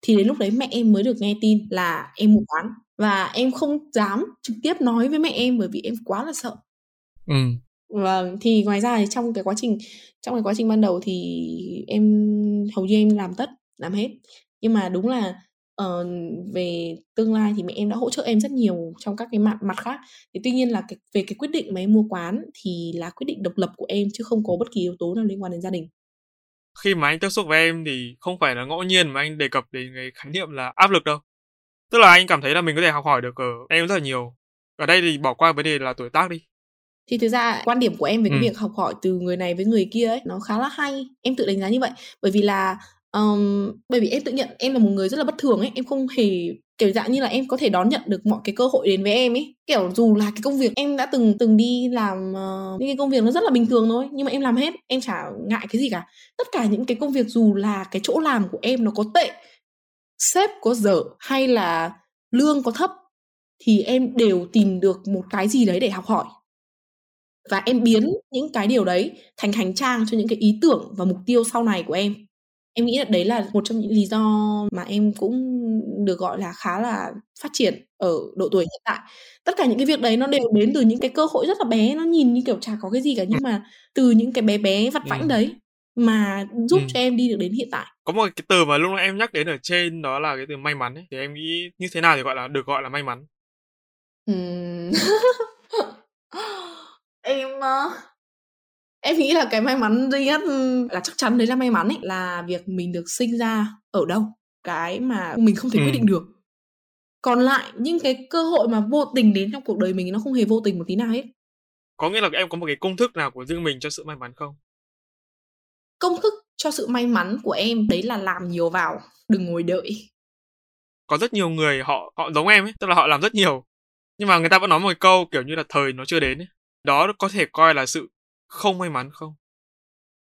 thì đến lúc đấy mẹ em mới được nghe tin là em mua quán. Và em không dám trực tiếp nói với mẹ em bởi vì em quá là sợ. Và thì ngoài ra thì trong cái quá trình ban đầu thì em hầu như em làm hết. Nhưng mà đúng là về tương lai thì mẹ em đã hỗ trợ em rất nhiều trong các cái mặt khác. Thì tuy nhiên là về cái quyết định mà em mua quán thì là quyết định độc lập của em, chứ không có bất kỳ yếu tố nào liên quan đến gia đình. khi mà anh tiếp xúc với em thì không phải là ngẫu nhiên mà anh đề cập đến cái khái niệm là áp lực đâu. Tức là anh cảm thấy là mình có thể học hỏi được ở em rất là nhiều. Ở đây thì bỏ qua vấn đề là tuổi tác đi. Thì thực ra quan điểm của em về cái việc học hỏi từ người này với người kia ấy, nó khá là hay. Em tự đánh giá như vậy. Bởi vì em tự nhận em là một người rất là bất thường ấy. Em không hề kiểu dạng như là em có thể đón nhận được mọi cái cơ hội đến với em ấy. Kiểu dù là cái công việc em đã từng đi làm những cái công việc nó rất là bình thường thôi, nhưng mà em làm hết, em chả ngại cái gì cả. Tất cả những cái công việc, dù là cái chỗ làm của em nó có tệ, sếp có dở hay là lương có thấp, thì em đều tìm được một cái gì đấy để học hỏi. Và em biến những cái điều đấy thành hành trang cho những cái ý tưởng và mục tiêu sau này của em. Em nghĩ là đấy là một trong những lý do mà em cũng được gọi là khá là phát triển ở độ tuổi hiện tại. Tất cả những cái việc đấy nó đều đến từ những cái cơ hội rất là bé, nó nhìn như kiểu chả có cái gì cả, nhưng mà từ những cái bé bé vặt vãnh đấy mà giúp cho em đi được đến hiện tại. Có một cái từ mà lúc nãy em nhắc đến ở trên, đó là cái từ may mắn ấy. Thì em nghĩ như thế nào thì gọi là được gọi là may mắn? Em nghĩ là cái may mắn duy nhất là chắc chắn đấy là may mắn ấy, là việc mình được sinh ra ở đâu, cái mà mình không thể quyết định được. Còn lại những cái cơ hội mà vô tình đến trong cuộc đời mình, nó không hề vô tình một tí nào hết. Có nghĩa là em có một cái công thức nào của riêng mình cho sự may mắn không? Công thức cho sự may mắn của em đấy là làm nhiều vào, đừng ngồi đợi. Có rất nhiều người họ giống em ấy, tức là họ làm rất nhiều, nhưng mà người ta vẫn nói một câu kiểu như là thời nó chưa đến ấy. Đó có thể coi là sự không may mắn không?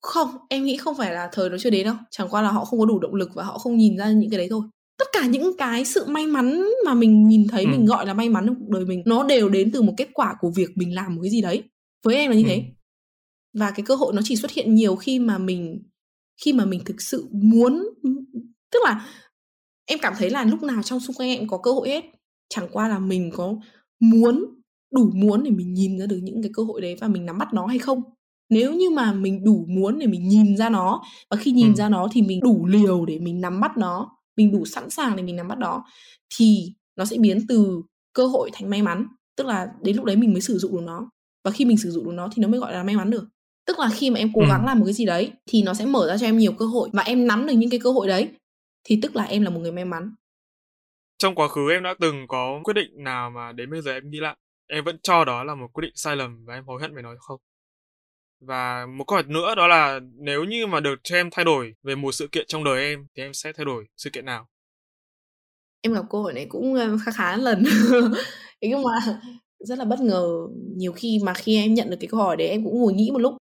Không, em nghĩ không phải là thời nó chưa đến đâu. Chẳng qua là họ không có đủ động lực và họ không nhìn ra những cái đấy thôi. Tất cả những cái sự may mắn mà mình nhìn thấy mình gọi là may mắn trong cuộc đời mình, nó đều đến từ một kết quả của việc mình làm một cái gì đấy. Với em là như thế. Và cái cơ hội nó chỉ xuất hiện nhiều khi mà mình thực sự muốn. Tức là em cảm thấy là lúc nào trong xung quanh em có cơ hội hết. Chẳng qua là mình có đủ muốn để mình nhìn ra được những cái cơ hội đấy và mình nắm bắt nó hay không. Nếu như mà mình đủ muốn để mình nhìn ra nó, và khi nhìn ra nó thì mình đủ liều để mình nắm bắt nó, mình đủ sẵn sàng để mình nắm bắt nó, thì nó sẽ biến từ cơ hội thành may mắn. Tức là đến lúc đấy mình mới sử dụng được nó, và khi mình sử dụng được nó thì nó mới gọi là may mắn được. Tức là khi mà em cố gắng làm một cái gì đấy thì nó sẽ mở ra cho em nhiều cơ hội, và em nắm được những cái cơ hội đấy thì tức là em là một người may mắn. Trong quá khứ em đã từng có quyết định nào mà đến bây giờ em nghĩ lại em vẫn cho đó là một quyết định sai lầm và em hối hận về nó không? Và một câu hỏi nữa đó là nếu như mà được cho em thay đổi về một sự kiện trong đời em thì em sẽ thay đổi sự kiện nào? Em gặp câu hỏi này cũng khá lần. Nhưng mà rất là bất ngờ. Nhiều khi mà khi em nhận được cái câu hỏi đấy em cũng ngồi nghĩ một lúc.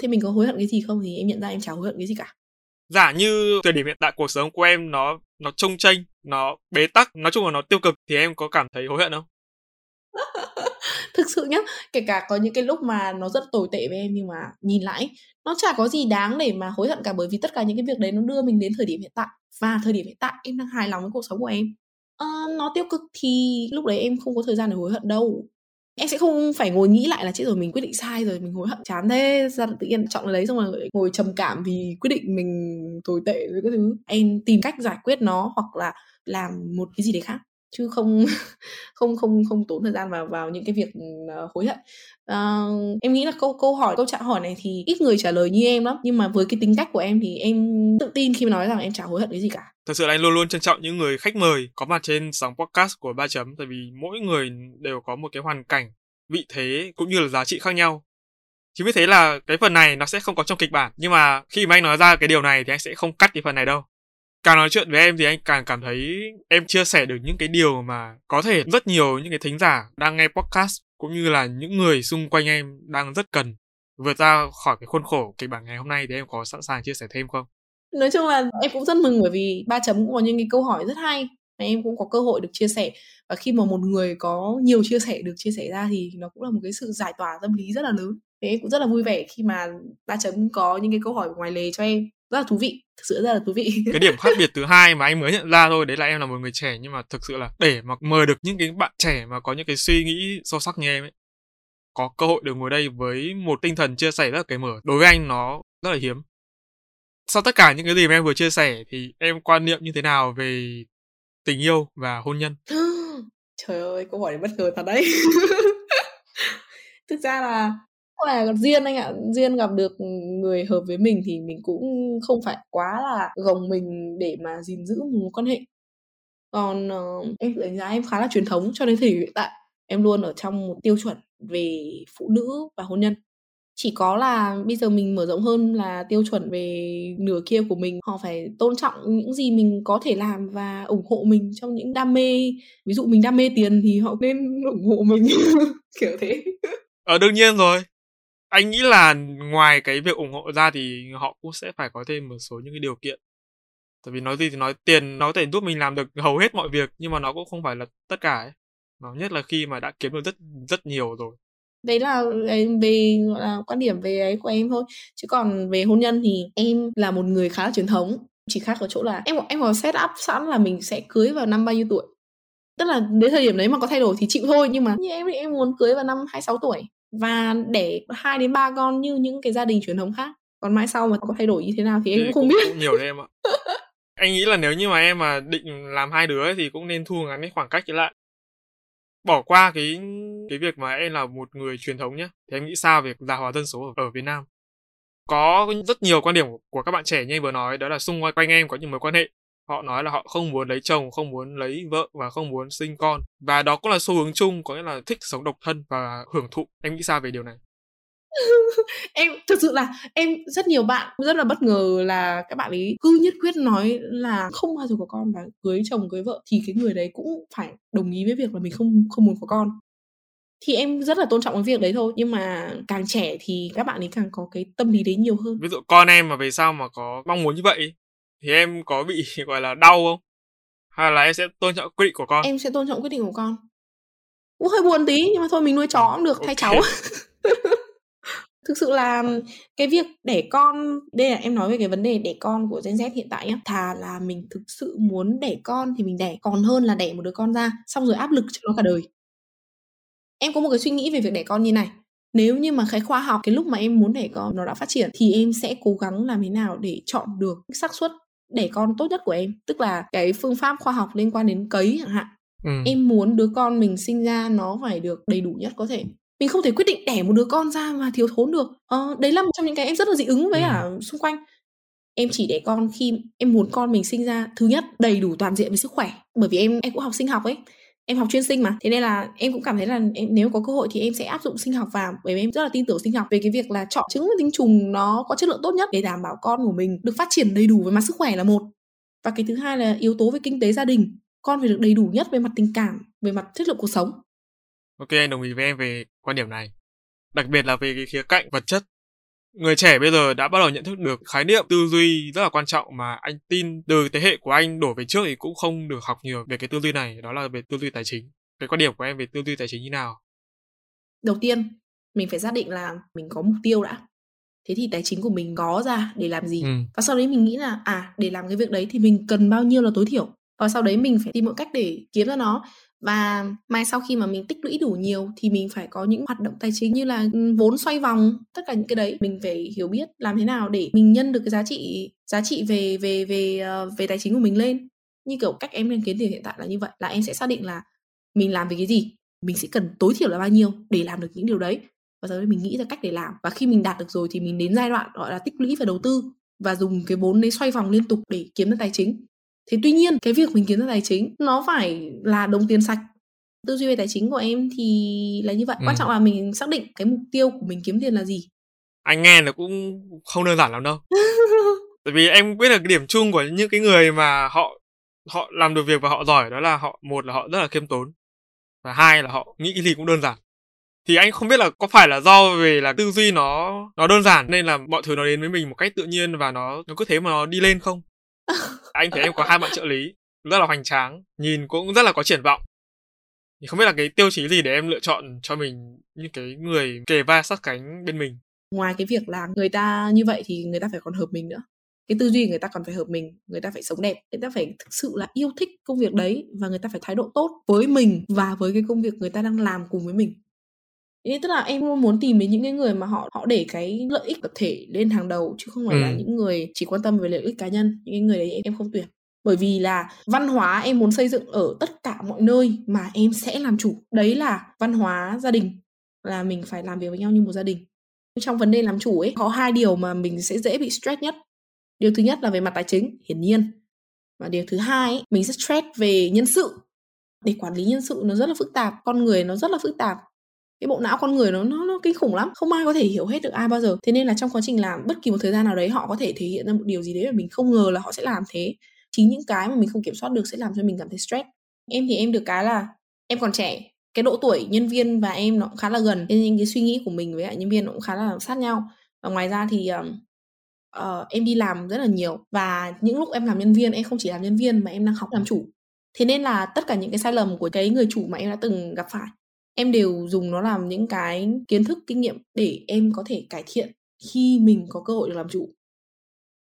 Thế mình có hối hận cái gì không? Thì em nhận ra em chả hối hận cái gì cả. Giả như thời điểm hiện tại cuộc sống của em nó chông chênh, nó bế tắc, nói chung là nó tiêu cực, thì em có cảm thấy hối hận không? Thực sự nhá, kể cả có những cái lúc mà nó rất tồi tệ với em, nhưng mà nhìn lại nó chả có gì đáng để mà hối hận cả, bởi vì tất cả những cái việc đấy nó đưa mình đến thời điểm hiện tại, và thời điểm hiện tại em đang hài lòng với cuộc sống của em. Nó tiêu cực thì lúc đấy em không có thời gian để hối hận đâu. Em sẽ không phải ngồi nghĩ lại là chết rồi, mình quyết định sai rồi, mình hối hận chán thế, ra tự nhiên chọn lấy xong rồi ngồi trầm cảm vì quyết định mình tồi tệ với cái thứ. Em tìm cách giải quyết nó hoặc là làm một cái gì đấy khác, chứ không tốn thời gian vào những cái việc hối hận. Em nghĩ là câu hỏi này thì ít người trả lời như em lắm, nhưng mà với cái tính cách của em thì em tự tin khi mà nói rằng em chả hối hận cái gì cả. Thật sự là anh luôn luôn trân trọng những người khách mời có mặt trên sóng podcast của Ba Chấm, tại vì mỗi người đều có một cái hoàn cảnh, vị thế cũng như là giá trị khác nhau. Chính vì thế là cái phần này nó sẽ không có trong kịch bản, nhưng mà khi mà anh nói ra cái điều này thì anh sẽ không cắt cái phần này đâu. Càng nói chuyện với em thì anh càng cảm thấy em chia sẻ được những cái điều mà có thể rất nhiều những cái thính giả đang nghe podcast cũng như là những người xung quanh em đang rất cần. Vượt ra khỏi cái khuôn khổ kịch bản ngày hôm nay thì em có sẵn sàng chia sẻ thêm không? Nói chung là em cũng rất mừng, bởi vì Ba Chấm cũng có những cái câu hỏi rất hay mà em cũng có cơ hội được chia sẻ. Và khi mà một người có nhiều chia sẻ được chia sẻ ra thì nó cũng là một cái sự giải tỏa tâm lý rất là lớn. Thế em cũng rất là vui vẻ khi mà Ba Chấm có những cái câu hỏi ngoài lề cho em. Rất là thú vị, thực sự rất là thú vị. Cái điểm khác biệt thứ hai mà anh mới nhận ra thôi, đấy là em là một người trẻ, nhưng mà thực sự là để mà mời được những cái bạn trẻ mà có những cái suy nghĩ sâu sắc như em ấy, có cơ hội được ngồi đây với một tinh thần chia sẻ rất là cởi mở, đối với anh nó rất là hiếm. Sau tất cả những cái gì mà em vừa chia sẻ thì em quan niệm như thế nào về tình yêu và hôn nhân? Trời ơi, câu hỏi này bất ngờ thật đấy. Thực ra là là duyên anh ạ, duyên gặp được người hợp với mình thì mình cũng không phải quá là gồng mình để mà gìn giữ một mối quan hệ. Còn em đánh giá em khá là truyền thống, cho đến thời điểm hiện tại em luôn ở trong một tiêu chuẩn về phụ nữ và hôn nhân. Chỉ có là bây giờ mình mở rộng hơn là tiêu chuẩn về nửa kia của mình. Họ phải tôn trọng những gì mình có thể làm và ủng hộ mình trong những đam mê. Ví dụ mình đam mê tiền thì họ nên ủng hộ mình kiểu thế. Đương nhiên rồi. Anh nghĩ là ngoài cái việc ủng hộ ra thì họ cũng sẽ phải có thêm một số những cái điều kiện. Tại vì nói gì thì nói, tiền nó có thể giúp mình làm được hầu hết mọi việc, nhưng mà nó cũng không phải là tất cả ấy. Nó nhất là khi mà đã kiếm được rất nhiều rồi. Đấy là về quan điểm về ấy của em thôi. Chứ còn về hôn nhân thì em là một người khá là truyền thống. Chỉ khác ở chỗ là em có set up sẵn là mình sẽ cưới vào năm bao nhiêu tuổi. Tức là đến thời điểm đấy mà có thay đổi thì chịu thôi. Nhưng mà như em thì em muốn cưới vào năm 26 tuổi và đẻ 2-3 con như những cái gia đình truyền thống khác. Còn mãi sau mà có thay đổi như thế nào thì em cũng không biết. Cũng nhiều đấy em ạ. Anh nghĩ là nếu như mà em mà định làm 2 đứa ấy, thì cũng nên thu ngắn cái khoảng cách lại. Bỏ qua cái việc mà em là một người truyền thống nhé, thì em nghĩ sao về già hóa dân số ở Việt Nam? Có rất nhiều quan điểm của các bạn trẻ như anh vừa nói, đó là xung quanh em có những mối quan hệ. Họ nói là họ không muốn lấy chồng, không muốn lấy vợ và không muốn sinh con. Và đó cũng là xu hướng chung, có nghĩa là thích sống độc thân và hưởng thụ. Em nghĩ sao về điều này? Em thực sự là em rất nhiều bạn rất là bất ngờ là các bạn ấy cứ nhất quyết nói là không bao giờ có con và cưới chồng cưới vợ thì cái người đấy cũng phải đồng ý với việc là mình không muốn có con. Thì em rất là tôn trọng cái việc đấy thôi, nhưng mà càng trẻ thì các bạn ấy càng có cái tâm lý đấy nhiều hơn. Ví dụ con em mà về sau mà có mong muốn như vậy thì em có bị gọi là đau không? Hay là em sẽ tôn trọng quyết định của con? Em sẽ tôn trọng quyết định của con. Cũng hơi buồn tí nhưng mà thôi mình nuôi chó cũng được, thay cháu. Thực sự là cái việc đẻ con, đây là em nói về cái vấn đề đẻ con của Gen Z hiện tại nhá. Thà là mình thực sự muốn đẻ con thì mình đẻ, còn hơn là đẻ một đứa con ra xong rồi áp lực cho nó cả đời. Em có một cái suy nghĩ về việc đẻ con như này. Nếu như mà cái khoa học, cái lúc mà em muốn đẻ con nó đã phát triển thì em sẽ cố gắng làm thế nào để chọn được xác suất đẻ con tốt nhất của em. Tức là cái phương pháp khoa học liên quan đến cấy chẳng hạn. Em muốn đứa con mình sinh ra nó phải được đầy đủ nhất có thể. Mình không thể quyết định đẻ một đứa con ra mà thiếu thốn được. Đấy là một trong những cái em rất là dị ứng với cả xung quanh. Em chỉ đẻ con khi em muốn con mình sinh ra, thứ nhất, đầy đủ toàn diện về sức khỏe. Bởi vì em cũng học sinh học ấy, em học chuyên sinh mà. Thế nên là em cũng cảm thấy là nếu có cơ hội thì em sẽ áp dụng sinh học vào. Bởi vì em rất là tin tưởng sinh học về cái việc là chọn trứng tinh trùng nó có chất lượng tốt nhất để đảm bảo con của mình được phát triển đầy đủ về mặt sức khỏe là một. Và cái thứ hai là yếu tố về kinh tế gia đình. Con phải được đầy đủ nhất về mặt tình cảm, về mặt chất lượng cuộc sống. Ok, anh đồng ý với em về quan điểm này. Đặc biệt là về cái khía cạnh vật chất. Người trẻ bây giờ đã bắt đầu nhận thức được khái niệm tư duy rất là quan trọng mà anh tin từ thế hệ của anh đổ về trước thì cũng không được học nhiều về cái tư duy này. Đó là về tư duy tài chính. Cái quan điểm của em về tư duy tài chính như nào? Đầu tiên, mình phải xác định là mình có mục tiêu đã. Thế thì tài chính của mình có ra để làm gì? Và sau đấy mình nghĩ là để làm cái việc đấy thì mình cần bao nhiêu là tối thiểu. Và sau đấy mình phải tìm mọi cách để kiếm ra nó. Và mai sau khi mà mình tích lũy đủ nhiều thì mình phải có những hoạt động tài chính như là vốn xoay vòng, tất cả những cái đấy mình phải hiểu biết làm thế nào để mình nhân được cái giá trị về tài chính của mình lên. Như kiểu cách em lên kiếm tiền hiện tại là như vậy, là em sẽ xác định là mình làm về cái gì, mình sẽ cần tối thiểu là bao nhiêu để làm được những điều đấy. Và sau đó mình nghĩ ra cách để làm, và khi mình đạt được rồi thì mình đến giai đoạn gọi là tích lũy và đầu tư và dùng cái vốn đấy xoay vòng liên tục để kiếm được tài chính. Thế tuy nhiên cái việc mình kiếm ra tài chính nó phải là đồng tiền sạch. Tư duy về tài chính của em thì là như vậy. Quan trọng là mình xác định cái mục tiêu của mình kiếm tiền là gì. Anh nghe là cũng không đơn giản lắm đâu. Tại vì em biết là cái điểm chung của những cái người mà họ làm được việc và họ giỏi, đó là họ, một là họ rất là khiêm tốn, và hai là họ nghĩ cái gì cũng đơn giản. Thì anh không biết là có phải là do về là tư duy nó đơn giản nên là mọi thứ nó đến với mình một cách tự nhiên và nó cứ thế mà nó đi lên không? Anh thấy em có 2 bạn trợ lý rất là hoành tráng, nhìn cũng rất là có triển vọng. Thì không biết là cái tiêu chí gì để em lựa chọn cho mình những cái người kề vai sát cánh bên mình? Ngoài cái việc là người ta như vậy thì người ta phải còn hợp mình nữa. Cái tư duy người ta còn phải hợp mình, người ta phải sống đẹp, người ta phải thực sự là yêu thích công việc đấy, và người ta phải thái độ tốt với mình và với cái công việc người ta đang làm cùng với mình. Nên tức là em muốn tìm đến những cái người mà họ để cái lợi ích tập thể lên hàng đầu, chứ không phải là những người chỉ quan tâm về lợi ích cá nhân. Những cái người đấy em không tuyển. Bởi vì là văn hóa em muốn xây dựng ở tất cả mọi nơi mà em sẽ làm chủ. Đấy là văn hóa gia đình, là mình phải làm việc với nhau như một gia đình. Trong vấn đề làm chủ ấy, có hai điều mà mình sẽ dễ bị stress nhất. Điều thứ nhất là về mặt tài chính, hiển nhiên. Và điều thứ hai ấy, mình sẽ stress về nhân sự. Để quản lý nhân sự nó rất là phức tạp, con người nó rất là phức tạp. Cái bộ não con người nó kinh khủng lắm, không ai có thể hiểu hết được ai bao giờ. Thế nên là trong quá trình làm bất kỳ một thời gian nào đấy, họ có thể thể hiện ra một điều gì đấy mà mình không ngờ là họ sẽ làm thế. Chính những cái mà mình không kiểm soát được sẽ làm cho mình cảm thấy stress. Em thì em được cái là em còn trẻ, cái độ tuổi nhân viên và em nó cũng khá là gần, nên những cái suy nghĩ của mình với lại nhân viên nó cũng khá là sát nhau. Và ngoài ra thì em đi làm rất là nhiều, và những lúc em làm nhân viên, em không chỉ làm nhân viên mà em đang học làm chủ. Thế nên là tất cả những cái sai lầm của cái người chủ mà em đã từng gặp phải, em đều dùng nó làm những cái kiến thức, kinh nghiệm để em có thể cải thiện khi mình có cơ hội được làm chủ.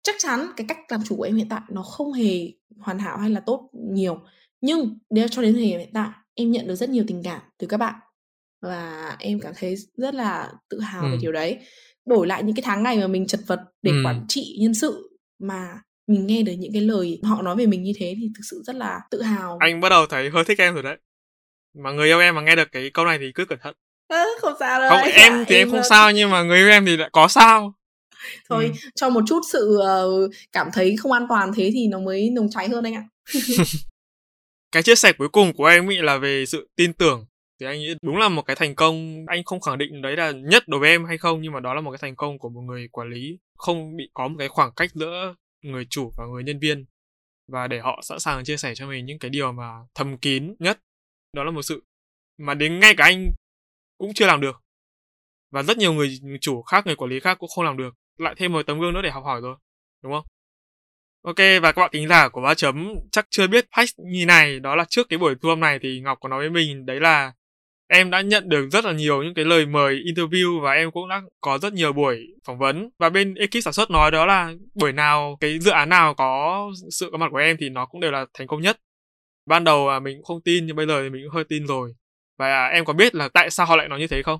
Chắc chắn cái cách làm chủ của em hiện tại nó không hề hoàn hảo hay là tốt nhiều, nhưng cho đến thời điểm hiện tại em nhận được rất nhiều tình cảm từ các bạn và em cảm thấy rất là tự hào về điều đấy. Đổi lại những cái tháng ngày mà mình chật vật để quản trị nhân sự mà mình nghe được những cái lời họ nói về mình như thế thì thực sự rất là tự hào. Anh bắt đầu thấy hơi thích em rồi đấy. Mà người yêu em mà nghe được cái câu này thì cứ cẩn thận. Không sao đâu. Không, em thì em không sao, nhưng mà người yêu em thì lại có sao. Thôi, cho một chút sự cảm thấy không an toàn thế thì nó mới nồng cháy hơn anh ạ. Cái chia sẻ cuối cùng của em ý là về sự tin tưởng. Thì anh nghĩ đúng là một cái thành công, anh không khẳng định đấy là nhất đối với em hay không, nhưng mà đó là một cái thành công của một người quản lý, không bị có một cái khoảng cách giữa người chủ và người nhân viên, và để họ sẵn sàng chia sẻ cho mình những cái điều mà thầm kín nhất. Đó là một sự mà đến ngay cả anh cũng chưa làm được, và rất nhiều người chủ khác, người quản lý khác cũng không làm được. Lại thêm một tấm gương nữa để học hỏi rồi, đúng không? Ok, và các bạn thính giả của Ba Chấm chắc chưa biết hack như này. Đó là trước cái buổi thu âm này thì Ngọc có nói với mình đấy là em đã nhận được rất là nhiều những cái lời mời interview, và em cũng đã có rất nhiều buổi phỏng vấn. Và bên ekip sản xuất nói đó là buổi nào, cái dự án nào có sự có mặt của em thì nó cũng đều là thành công nhất. Ban đầu là mình cũng không tin, nhưng bây giờ thì mình cũng hơi tin rồi. Và em có biết là tại sao họ lại nói như thế không?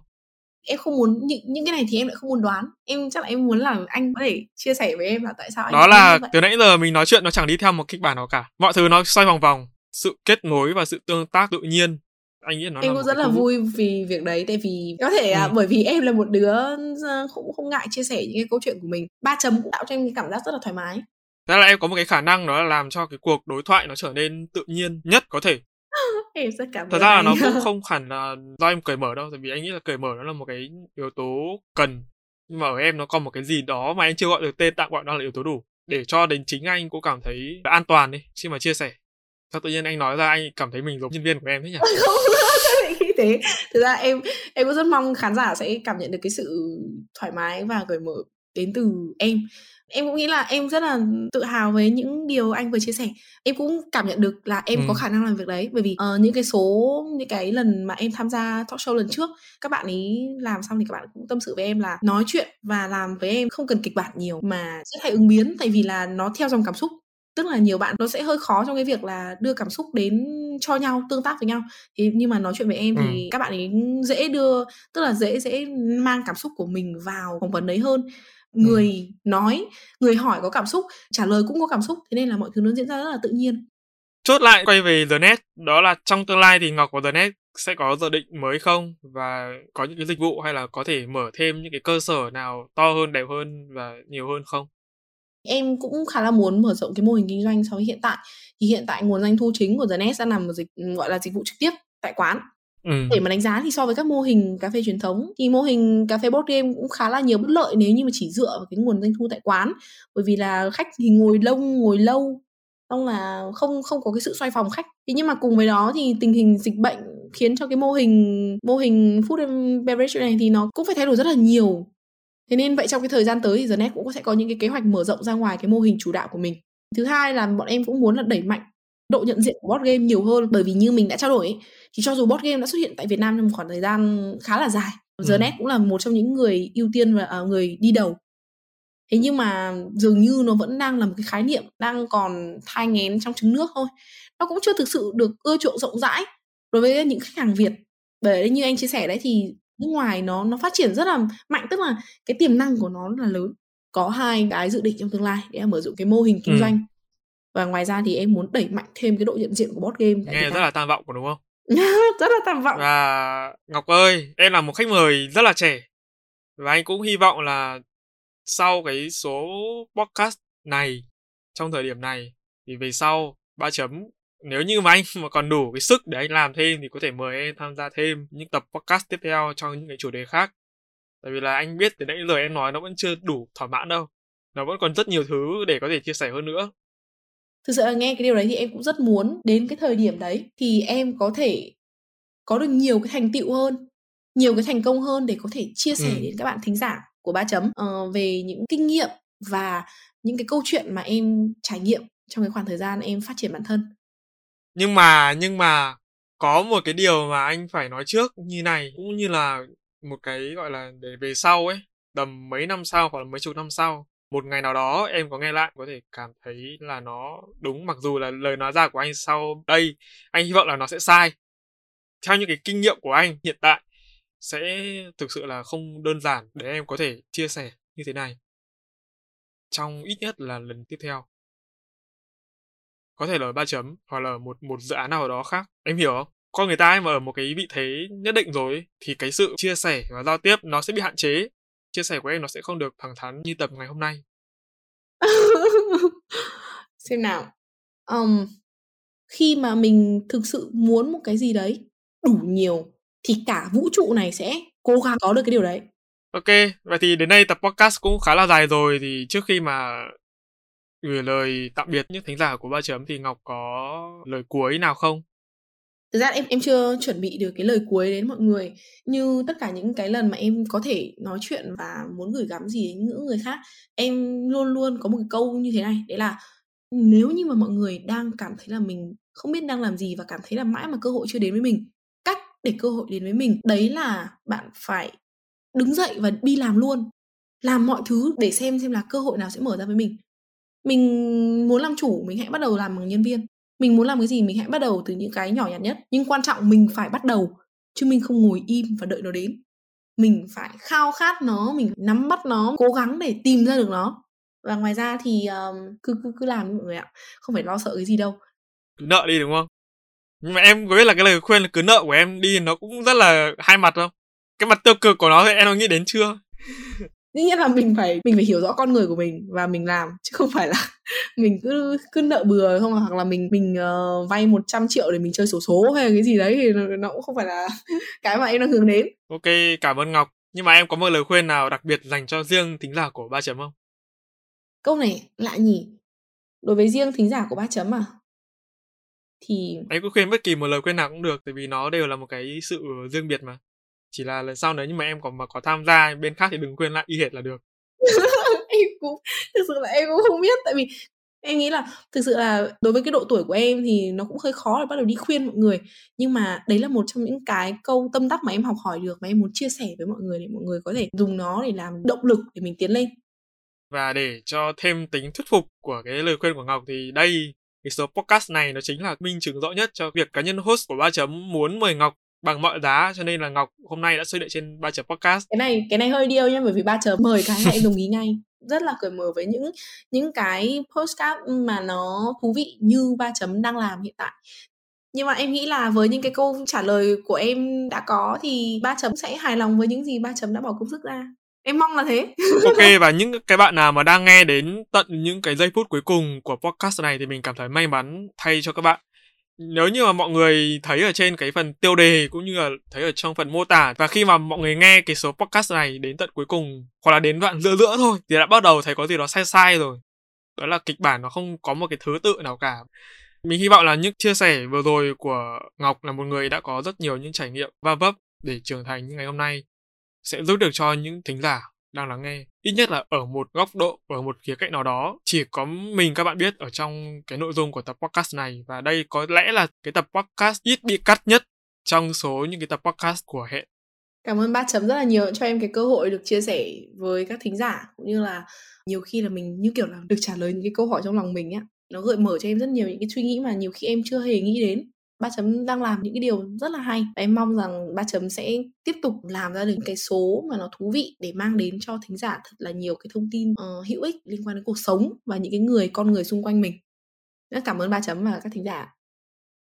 Em không muốn, những cái này thì em lại không muốn đoán. Em chắc là em muốn là anh có thể chia sẻ với em là tại sao anh... Đó là từ nãy giờ mình nói chuyện nó chẳng đi theo một kịch bản nào cả. Mọi thứ nó xoay vòng vòng, sự kết nối và sự tương tác tự nhiên. Anh nghĩ nó em cũng rất là vui vì việc đấy. Tại vì có thể bởi vì em là một đứa cũng không ngại chia sẻ những cái câu chuyện của mình. Ba Chấm cũng tạo cho em cái cảm giác rất là thoải mái. Thế là em có một cái khả năng đó là làm cho cái cuộc đối thoại nó trở nên tự nhiên nhất có thể. Em rất cảm ơn. Thật ra là nó cũng không hẳn là do em cởi mở đâu, tại vì anh nghĩ là cởi mở nó là một cái yếu tố cần. Nhưng mà ở em nó còn một cái gì đó mà anh chưa gọi được tên, tạm gọi nó là yếu tố đủ, để cho đến chính anh cũng cảm thấy an toàn ấy khi mà chia sẻ. Sao tự nhiên anh nói ra anh cảm thấy mình giống nhân viên của em thế nhỉ? Không, không nghĩ thế. Thật ra em cũng rất mong khán giả sẽ cảm nhận được cái sự thoải mái và cởi mở đến từ em. Em cũng nghĩ là em rất là tự hào với những điều anh vừa chia sẻ. Em cũng cảm nhận được là em có khả năng làm việc đấy. Bởi vì những cái lần mà em tham gia talk show lần trước, các bạn ấy làm xong thì các bạn cũng tâm sự với em là nói chuyện và làm với em không cần kịch bản nhiều, mà rất hay ứng biến, tại vì là nó theo dòng cảm xúc. Tức là nhiều bạn nó sẽ hơi khó trong cái việc là đưa cảm xúc đến cho nhau, tương tác với nhau. Thế nhưng mà nói chuyện với em thì các bạn ấy dễ đưa, tức là dễ mang cảm xúc của mình vào phỏng vấn đấy hơn. Người nói, người hỏi có cảm xúc, trả lời cũng có cảm xúc. Thế nên là mọi thứ nó diễn ra rất là tự nhiên. Chốt lại quay về The Net, đó là trong tương lai thì Ngọc của The Net sẽ có dự định mới không? Và có những cái dịch vụ hay là có thể mở thêm những cái cơ sở nào to hơn, đẹp hơn và nhiều hơn không? Em cũng khá là muốn mở rộng cái mô hình kinh doanh so với hiện tại. Thì hiện tại nguồn doanh thu chính của The Net sẽ nằm ở gọi là dịch vụ trực tiếp tại quán. Để mà đánh giá thì so với các mô hình cà phê truyền thống thì mô hình cà phê board game cũng khá là nhiều bất lợi nếu như mà chỉ dựa vào cái nguồn doanh thu tại quán, bởi vì là khách thì ngồi lâu, xong là không có cái sự xoay phòng khách. Thế nhưng mà cùng với đó thì tình hình dịch bệnh khiến cho cái mô hình food and beverage này thì nó cũng phải thay đổi rất là nhiều. Thế nên vậy trong cái thời gian tới thì The Net cũng sẽ có những cái kế hoạch mở rộng ra ngoài cái mô hình chủ đạo của mình. Thứ hai là bọn em cũng muốn là đẩy mạnh độ nhận diện của board game nhiều hơn, bởi vì như mình đã trao đổi ấy, thì cho dù board game đã xuất hiện tại Việt Nam trong một khoảng thời gian khá là dài, The Net cũng là một trong những người ưu tiên và người đi đầu. Thế nhưng mà dường như nó vẫn đang là một cái khái niệm đang còn thai nghén trong trứng nước thôi. Nó cũng chưa thực sự được ưa chuộng rộng rãi đối với những khách hàng Việt. Bởi như anh chia sẻ đấy thì nước ngoài nó phát triển rất là mạnh, tức là cái tiềm năng của nó là lớn. Có hai cái dự định trong tương lai để mở rộng cái mô hình kinh doanh. Và ngoài ra thì em muốn đẩy mạnh thêm cái độ nhận diện của board game. Nghe rất là tham vọng, đúng không? Rất là tham vọng. Và Ngọc ơi, em là một khách mời rất là trẻ. Và anh cũng hy vọng là sau cái số podcast này, trong thời điểm này, thì về sau 3.0, nếu như mà anh mà còn đủ cái sức để anh làm thêm thì có thể mời em tham gia thêm những tập podcast tiếp theo cho những cái chủ đề khác. Tại vì là anh biết từ nãy lời em nói nó vẫn chưa đủ thỏa mãn đâu. Nó vẫn còn rất nhiều thứ để có thể chia sẻ hơn nữa. Thực sự là nghe cái điều đấy thì em cũng rất muốn đến cái thời điểm đấy thì em có thể có được nhiều cái thành tựu hơn, nhiều cái thành công hơn để có thể chia sẻ đến các bạn thính giả của 3.0 về những kinh nghiệm và những cái câu chuyện mà em trải nghiệm trong cái khoảng thời gian em phát triển bản thân. Nhưng mà có một cái điều mà anh phải nói trước như này, cũng như là một cái gọi là để về sau ấy, tầm mấy năm sau hoặc là mấy chục năm sau, một ngày nào đó em có nghe lại có thể cảm thấy là nó đúng, mặc dù là lời nói ra của anh sau đây anh hy vọng là nó sẽ sai. Theo những cái kinh nghiệm của anh hiện tại sẽ thực sự là không đơn giản để em có thể chia sẻ như thế này trong ít nhất là lần tiếp theo. Có thể là ở 3.0 hoặc là ở một dự án nào đó khác. Em hiểu không? Con người ta ấy mà ở một cái vị thế nhất định rồi ấy, thì cái sự chia sẻ và giao tiếp nó sẽ bị hạn chế. Chia sẻ của em nó sẽ không được thẳng thắn như tập ngày hôm nay. Xem nào. Khi mà mình thực sự muốn một cái gì đấy đủ nhiều thì cả vũ trụ này sẽ cố gắng có được cái điều đấy. Ok, vậy thì đến đây tập podcast cũng khá là dài rồi. Thì trước khi mà gửi lời tạm biệt những thính giả của 3.0 thì Ngọc có lời cuối nào không? Thực ra em chưa chuẩn bị được cái lời cuối đến mọi người. Như tất cả những cái lần mà em có thể nói chuyện và muốn gửi gắm gì đến những người khác, em luôn luôn có một cái câu như thế này. Đấy là nếu như mà mọi người đang cảm thấy là mình không biết đang làm gì và cảm thấy là mãi mà cơ hội chưa đến với mình, cách để cơ hội đến với mình đấy là bạn phải đứng dậy và đi làm luôn. Làm mọi thứ để xem là cơ hội nào sẽ mở ra với mình. Mình muốn làm chủ, mình hãy bắt đầu làm bằng nhân viên. Mình muốn làm cái gì, mình hãy bắt đầu từ những cái nhỏ nhặt nhất. Nhưng quan trọng mình phải bắt đầu, chứ mình không ngồi im và đợi nó đến. Mình phải khao khát nó, mình phải nắm bắt nó, cố gắng để tìm ra được nó. Và ngoài ra thì cứ làm mọi người ạ. Không phải lo sợ cái gì đâu. Cứ nợ đi đúng không? Nhưng mà em có biết là cái lời khuyên là cứ nợ của em đi nó cũng rất là hai mặt không? Cái mặt tiêu cực của nó thì em có nghĩ đến chưa? Dĩ nhiên là mình phải hiểu rõ con người của mình và mình làm, chứ không phải là mình cứ nợ bừa không, hoặc là mình vay 100 triệu để mình chơi xổ số hay cái gì đấy thì nó cũng không phải là cái mà em đang hướng đến. Ok, cảm ơn Ngọc. Nhưng mà em có một lời khuyên nào đặc biệt dành cho riêng thính giả của 3.0 không? Câu này lạ nhỉ. Đối với riêng thính giả của 3.0 à? Thì em cứ khuyên bất kỳ một lời khuyên nào cũng được, tại vì nó đều là một cái sự riêng biệt mà. Chỉ là lần sau nếu như mà em có tham gia bên khác thì đừng quên lại y hệt là được. Em cũng thực sự là em cũng không biết, tại vì em nghĩ là thực sự là đối với cái độ tuổi của em thì nó cũng hơi khó để bắt đầu đi khuyên mọi người, nhưng mà đấy là một trong những cái câu tâm đắc mà em học hỏi được, mà em muốn chia sẻ với mọi người để mọi người có thể dùng nó để làm động lực để mình tiến lên. Và để cho thêm tính thuyết phục của cái lời khuyên của Ngọc thì đây, cái số podcast này nó chính là minh chứng rõ nhất cho việc cá nhân host của 3.0 muốn mời Ngọc bằng mọi giá, cho nên là Ngọc hôm nay đã xuất hiện trên 3.podcast. Cái này hơi điêu nha, bởi vì 3.0 mời cái hãy đồng ý ngay. Rất là cởi mở với những cái podcast mà nó thú vị như 3.0 đang làm hiện tại. Nhưng mà em nghĩ là với những cái câu trả lời của em đã có thì 3.0 sẽ hài lòng với những gì 3.0 đã bỏ công sức ra. Em mong là thế. Ok, và những cái bạn nào mà đang nghe đến tận những cái giây phút cuối cùng của podcast này thì mình cảm thấy may mắn thay cho các bạn. Nếu như mà mọi người thấy ở trên cái phần tiêu đề cũng như là thấy ở trong phần mô tả, và khi mà mọi người nghe cái số podcast này đến tận cuối cùng hoặc là đến đoạn giữa thôi thì đã bắt đầu thấy có gì đó sai rồi. Đó là kịch bản nó không có một cái thứ tự nào cả. Mình hy vọng là những chia sẻ vừa rồi của Ngọc là một người đã có rất nhiều những trải nghiệm va vấp để trưởng thành như ngày hôm nay sẽ giúp được cho những thính giả đang lắng nghe. Ít nhất là ở một góc độ, ở một khía cạnh nào đó chỉ có mình các bạn biết ở trong cái nội dung của tập podcast này. Và đây có lẽ là cái tập podcast ít bị cắt nhất trong số những cái tập podcast của Hẹn. Cảm ơn 3.0 rất là nhiều cho em cái cơ hội được chia sẻ với các thính giả, cũng như là nhiều khi là mình như kiểu là được trả lời những cái câu hỏi trong lòng mình á. Nó gợi mở cho em rất nhiều những cái suy nghĩ mà nhiều khi em chưa hề nghĩ đến. 3.0 đang làm những cái điều rất là hay. Em mong rằng 3.0 sẽ tiếp tục làm ra được cái số mà nó thú vị để mang đến cho thính giả thật là nhiều cái thông tin hữu ích liên quan đến cuộc sống và những cái con người xung quanh mình. Rất cảm ơn 3.0 và các thính giả.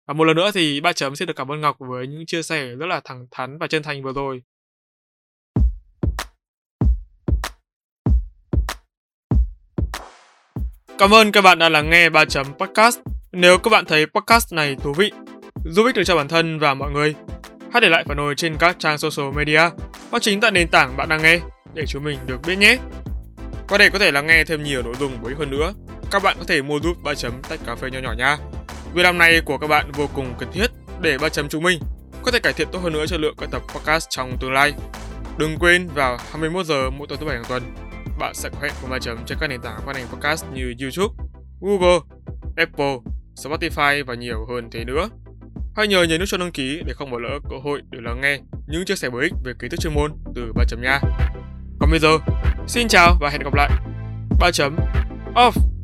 Và một lần nữa thì 3.0 sẽ được cảm ơn Ngọc với những chia sẻ rất là thẳng thắn và chân thành vừa rồi. Cảm ơn các bạn đã lắng nghe 3.podcast. Nếu các bạn thấy podcast này thú vị, giúp ích được cho bản thân và mọi người, hãy để lại phản hồi trên các trang social media hoặc chính tại nền tảng bạn đang nghe để chúng mình được biết nhé. Qua đây có thể lắng nghe thêm nhiều nội dung bổ ích hơn nữa. Các bạn có thể mua giúp 3.0 tách cà phê nhỏ nhỏ nha. Việc làm này của các bạn vô cùng cần thiết để 3.0 chúng mình có thể cải thiện tốt hơn nữa chất lượng các tập podcast trong tương lai. Đừng quên vào 21 giờ mỗi tuần thứ 7 hàng tuần, bạn sẽ có hẹn cùng 3.0 trên các nền tảng phát hành podcast như YouTube, Google, Apple, Spotify và nhiều hơn thế nữa. Hãy nhớ nhấn nút cho đăng ký để không bỏ lỡ cơ hội để lắng nghe những chia sẻ bổ ích về kiến thức chuyên môn từ 3.0 nha. Còn bây giờ, xin chào và hẹn gặp lại. 3.off